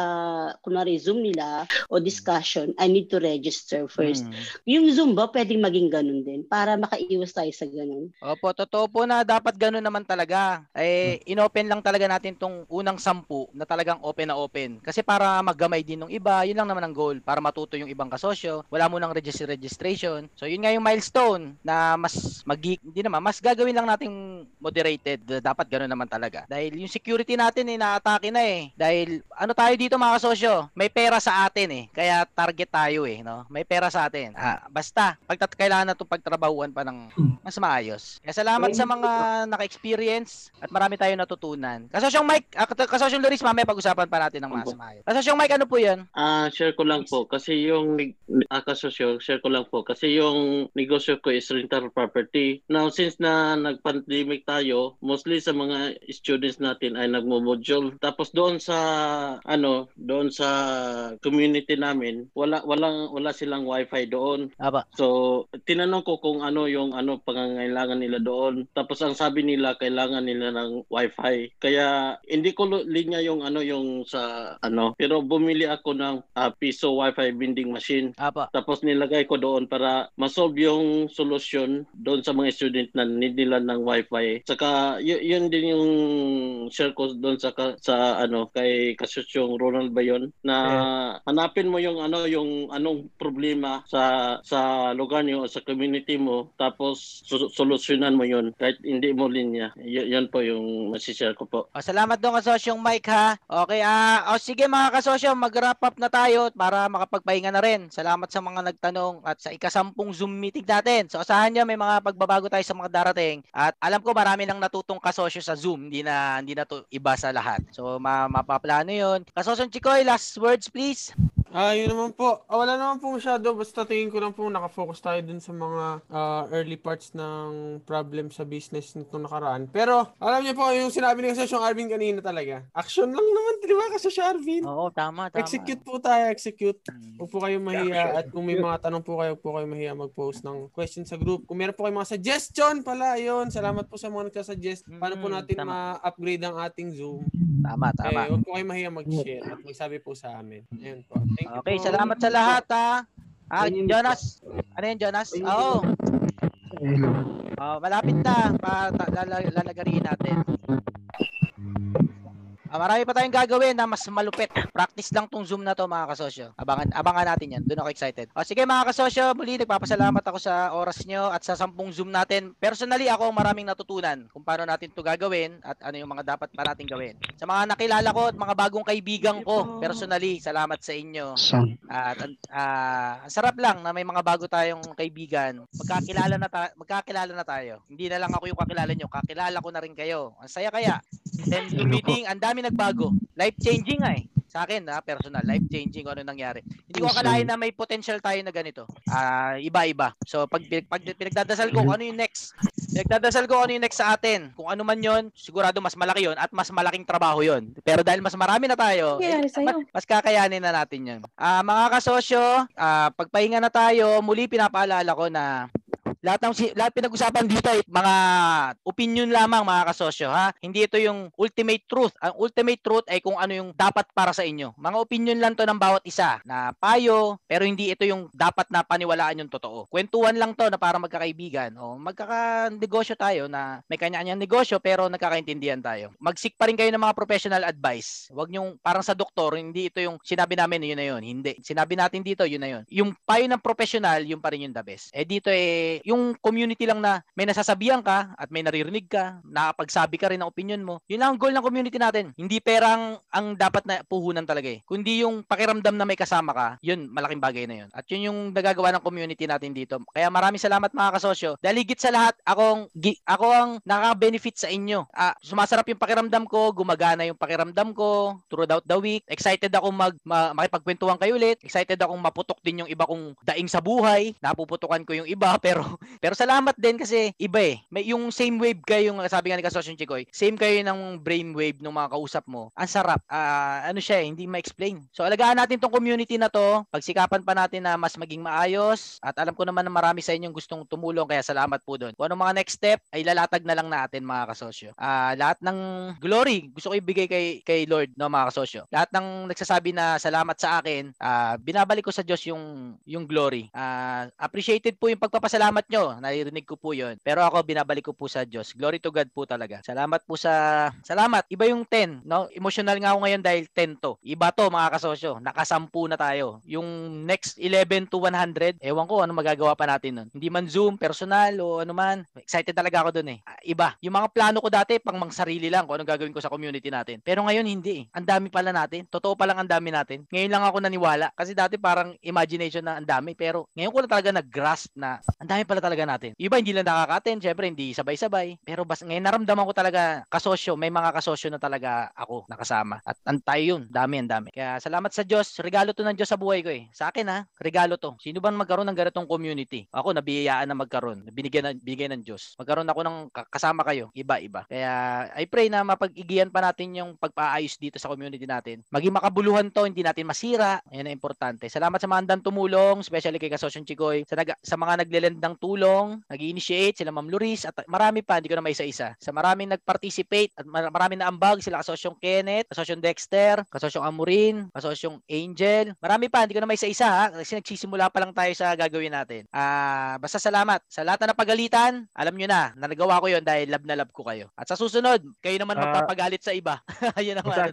kunwari Zoom nila o discussion, I need to register first. Hmm. Yung Zoom ba, pwedeng maging ganun din para makaiwas tayo sa ganun? Opo, totoo po na dapat ganun naman talaga. Eh, hmm. in-open lang talaga natin tong unang sampu na talagang open na open. Kasi para maggamay din ng iba, yun lang naman ang goal. Para matuto yung ibang kasosyo, wala mo nang registration. So, yun nga yung milestone na mas mag- hindi naman, mas gagawin lang natin moderated. Dapat ganun naman talaga. Dahil yung security natin eh, na-atake na eh. Dahil ano tayo dito mga kasosyo, may pera sa atin eh. Kaya target tayo eh, no? May pera sa atin. Ah, basta, pagtat- kailangan na itong pagtrabahuan pa ng mas maayos. Kaya salamat sa mga naka-experience at marami tayong natutunan. Kasosyong Mike, ah, kasosyong Luis, mamaya pag-usapan pa natin ng mas maayos. Kasosyong Mike, ano po yun? Ah, uh, share ko lang po. Kasi yung ah, kasosyo, share ko lang po. Kasi yung negosyo ko is rental property. Now, since na nag-pandemic tayo, mostly sa mga students natin ay nagmo-module. Tapos doon sa ano, doon sa community namin, wala walang wala silang wifi doon. Aba. So tinanong ko kung ano yung ano pangangailangan nila doon. Tapos ang sabi nila kailangan nila ng wifi. Kaya hindi ko linya yung ano yung sa ano, pero bumili ako ng uh, Piso WiFi vending machine. Aba. Tapos nilagay ko doon para ma-solve yung solution doon sa mga student na need nila ng wifi. Saka y- yun din yung share ko doon sa sa ano kay Kasosyong Ronald Bayon na yeah. Hanapin mo yung ano yung anong problema sa sa lugar niyo sa community mo, tapos su- solusyonan mo yun kahit hindi mo linya. Y- yun po yung masishare ko po. Oh, salamat doon Kasosyong Mike ha. Okay ah, uh, oh, sige mga kasosyo, mag-wrap up na tayo para makapagpahinga na rin. Salamat sa mga nagtanong at sa ikasampung Zoom meeting natin. So asahan niyo may mga pagbabago tayo sa mga darating at alam ko marami nang natutong kasosyo sa Zoom, hindi na hindi na to iba sa lahat. So ma- mapaplano yun. Kasosyong Chikoy, last words please. Ah, yun naman po. Ah, wala naman po masyado. Basta tingin ko lang po nakafocus tayo dun sa mga uh, early parts ng problem sa business nitong nakaraan. Pero, alam niyo po, yung sinabi ni Kasosyong Arvin kanina talaga. Action lang naman, di ba, Kasosyong Arvin? Oo, tama, tama. Execute po tayo, execute. Huwag po kayo mahiya. At kung may mga tanong po kayo, huwag po kayo mahiya mag-post ng questions sa group. Kung meron po kayo mga suggestion pala, yun. Salamat po sa mga nagka-suggest. Paano po natin tama. ma-upgrade ang ating Zoom? Tama, tama. Eh, huwag po kayo mahiya mag-share at magsabi po sa amin. Ayun po. Thank okay, you salamat sa lahat ha. Ah, Jonas. Ano yun, Jonas? Oo. Oh. Oh, malapit na. Lalagarin natin. Ah, marami pa tayong gagawin na mas malupit. Practice lang tong Zoom na to mga kasosyo. Abangan abangan natin yan. Doon ako excited. O, sige mga kasosyo, muli nagpapasalamat ako sa oras nyo at sa sampung Zoom natin. Personally, ako maraming natutunan kung paano natin to gagawin at ano yung mga dapat pa natin gawin. Sa mga nakilala ko at mga bagong kaibigan ko, personally, salamat sa inyo. At uh, sarap lang na may mga bago tayong kaibigan. Magkakilala na, ta- magkakilala na tayo. Hindi na lang ako yung kakilala nyo. Kakilala ko na rin kayo. Ang saya kaya. Then, meeting, ang dami nagbago. Life-changing ay. Eh. Sa akin, ha, personal, life-changing kung ano nangyari. Hindi ko akalain na may potential tayo na ganito. Uh, iba-iba. So, pag, pag pinagdadasal ko, ano yung next? Pinagdadasal ko, ano yung next sa atin? Kung ano man yun, sigurado mas malaki yun at mas malaking trabaho yun. Pero dahil mas marami na tayo, yeah, eh, mas kakayanin na natin yun. Uh, mga kasosyo, uh, pagpahinga na tayo, muli pinapaalala ko na lahat ng lahat pinag-usapan dito ay mga opinion lamang, mga kasosyo, ha. Hindi ito yung ultimate truth. Ang ultimate truth ay kung ano yung dapat para sa inyo. Mga opinion lang to ng bawat isa na payo, pero hindi ito yung dapat na paniwalaan yung totoo. Kwentuhan lang to na para magkakaibigan o magkakanegosyo tayo na may kanya-kanyang negosyo pero nagkakaintindihan tayo. Mag-seek pa rin kayo ng mga professional advice. Huwag niyo parang sa doktor, hindi ito yung sinabi namin yun na yun. Hindi. Sinabi natin dito yun na yun. Yung payo ng professional, yung pa rin yung the best. Eh dito eh yung community lang na may nasasabihan ka at may naririnig ka, nakapagsabi ka rin ng opinion mo. Yun lang ang goal ng community natin. Hindi perang ang dapat na puhunan talaga eh. Kundi yung pakiramdam na may kasama ka, yun, malaking bagay na yun. At yun yung nagagawa ng community natin dito. Kaya maraming salamat mga kasosyo. Dahil higit sa lahat, akong, ako ang nakaka-benefit sa inyo. Ah, sumasarap yung pakiramdam ko, gumagana yung pakiramdam ko throughout the week. Excited ako mag, ma- makipagkwentuhan kayo ulit. Excited akong maputok din yung iba kong daing sa buhay. Napuputukan ko yung iba pero Pero salamat din kasi iba eh. May yung same wave kayo, yung sabi nga ni Kasosyo Chikoy, same kayo ng brain wave ng mga kausap mo. Ang sarap. Uh, ano siya eh, hindi ma-explain. So alagaan natin tong community na to. Pagsikapan pa natin na mas maging maayos. At alam ko naman na marami sa inyong gustong tumulong kaya salamat po doon. Kung anong mga next step ay lalatag na lang natin mga kasosyo. Uh, lahat ng glory gusto ko ibigay kay, kay Lord no mga kasosyo. Lahat ng nagsasabi na salamat sa akin, uh, binabalik ko sa Diyos yung, yung glory. Uh, appreciated po yung pagpapasalamat nyo, naririnig ko po yun. Pero ako, binabalik ko po sa Diyos. Glory to God po talaga. Salamat po sa... Salamat. Iba yung ten, no? Emotional nga ako ngayon dahil ten to. Iba to, mga kasosyo. Nakasampu na tayo. Yung next eleven to one hundred, ewan ko, ano magagawa pa natin nun. Hindi man Zoom, personal, o ano man. Excited talaga ako dun eh. Iba. Yung mga plano ko dati, pang mang sarili lang, kung anong gagawin ko sa community natin. Pero ngayon, hindi eh. Ang dami pala natin. Totoo palang ang dami natin. Ngayon lang ako naniwala. Kasi dati parang imagination na ang dami. Pero ngayon ko na talaga nag-grasp na ang dami pala talaga natin. Iba hindi lang nakaka-attend, syempre hindi sabay-sabay, pero bas ngayon naramdaman ko talaga kasosyo, may mga kasosyo na talaga ako nakasama. At antay yun, dami ang dami. Kaya salamat sa Diyos, regalo to ng Diyos sa buhay ko eh. Sa akin ha, regalo to. Sino bang magkaroon ng ganitong community? Ako nabiyayaan na magkaroon, binigyan ng bigay ng Diyos. Magkaroon ako ng kasama kayo, iba-iba. Kaya I pray na mapag-igihan pa natin yung pagpaayos dito sa community natin. Maging makabuluhan to, hindi natin masira. Ayun ang importante. Salamat sa mga handang tumulong, especially kay Kasosyo Chikoy, sa, nag- sa mga naglelend ng tulong, nag-initiate sila Ma'am Luris at marami pa, hindi ko na maisa-isa. Sa maraming nag-participate at maraming naambag sila Kasosyong Kenneth, Kasosyong Dexter, Kasosyong Amurin, Kasosyong Angel. Marami pa, hindi ko na maisa-isa ha. Kasi nagsisimula pa lang tayo sa gagawin natin. Ah, uh, basta salamat. Sa lahat na napagalitan, alam nyo na, nagawa ko 'yon dahil love na love ko kayo. At sa susunod, kayo naman uh, magpapagalit sa iba. Ayun ang ano.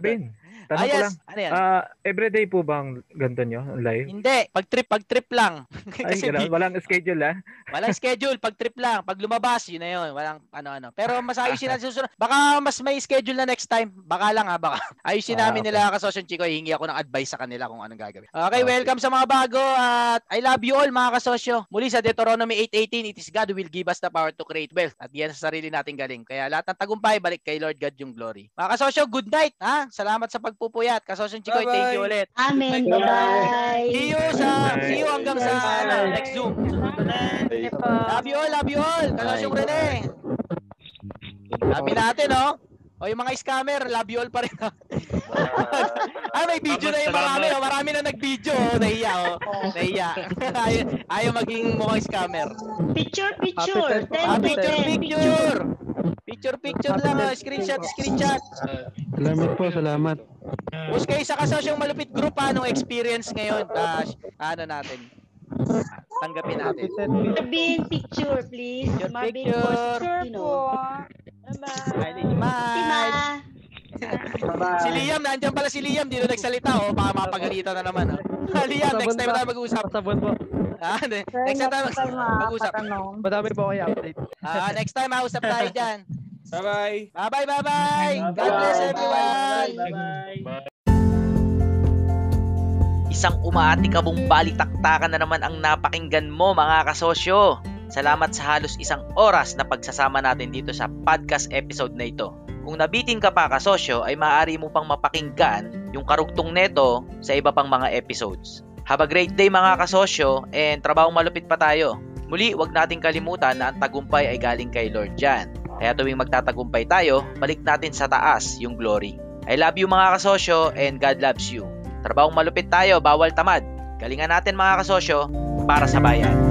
Tanong ah, yes. ko lang, ano yan? Uh, everyday po bang ganito nyo live? Hindi, pag-trip, pag-trip lang. Kasi Ay, ganun, walang schedule ah. Walang schedule, pag-trip lang. Pag lumabas, yun na yun. Walang ano-ano. Pero mas ayusin natin susunod. Baka mas may schedule na next time. Baka lang ha, baka. Ayusin ah, namin okay. nila Kasosyo Chiko. Hingi ako ng advice sa kanila kung anong gagawin. Okay, okay, welcome sa mga bago at I love you all mga kasosyo. Muli sa Deuteronomy eight eighteen, it is God who will give us the power to create wealth. At yan sa sarili nating galing. Kaya lahat ng tagumpay, balik kay Lord God yung glory. Mga kasosyo, good night ha. Salamat sa pag pupuyat. Kasosyo Chikoy, bye-bye. Thank you ulit. Amen. Bye-bye. See you sa bye-bye. See you hanggang sa bye-bye. Next Zoom. Bye-bye. Love you all, love you all. Kasosyo Rene. Sabi natin, oh. O yung mga scammer, love you all pa rin. Ah, may video na yung marami. Oh. Marami na nag-video. Oh. Nahiya, oh. Nahiya. Ayaw, ayaw maging mukhang scammer. Picture, picture. Ah, picture, picture. Picture, picture lang. Oh. Screenshot, screenshot. Salamat po, salamat. Us kayo sa Kasosyong Malupit Group, anong experience ngayon? Uh, ano natin? Tanggapin natin. Sabihin picture, please. Picture, Mabing picture. Picture po. Bye-bye. Bye. Bye. Si Liam, nandiyan pala si Liam. Di na nagsalita. O, oh. Baka mapagalitan na naman. Oh. Liam, next time tayo mag-uusap. Sabon po. Ah, next time tayo mag-uusap. Madami po kayo update. Ah, next time mag-usap tayo dyan. Bye-bye. Bye-bye, bye-bye. God bless everyone. Bye-bye. Isang umaatikabong balitaktakan na naman ang napakinggan mo mga kasosyo. Salamat sa halos isang oras na pagsasama natin dito sa podcast episode na ito. Kung nabitin ka pa kasosyo ay maaari mo pang mapakinggan yung karugtong neto sa iba pang mga episodes. Have a great day mga kasosyo and trabaho malupit pa tayo. Muli, huwag nating kalimutan na ang tagumpay ay galing kay Lord Jan. Kaya tuwing magtatagumpay tayo, balik natin sa taas yung glory. I love you mga kasosyo and God loves you. Trabahong malupit tayo, bawal tamad. Galingan natin mga kasosyo para sa bayan.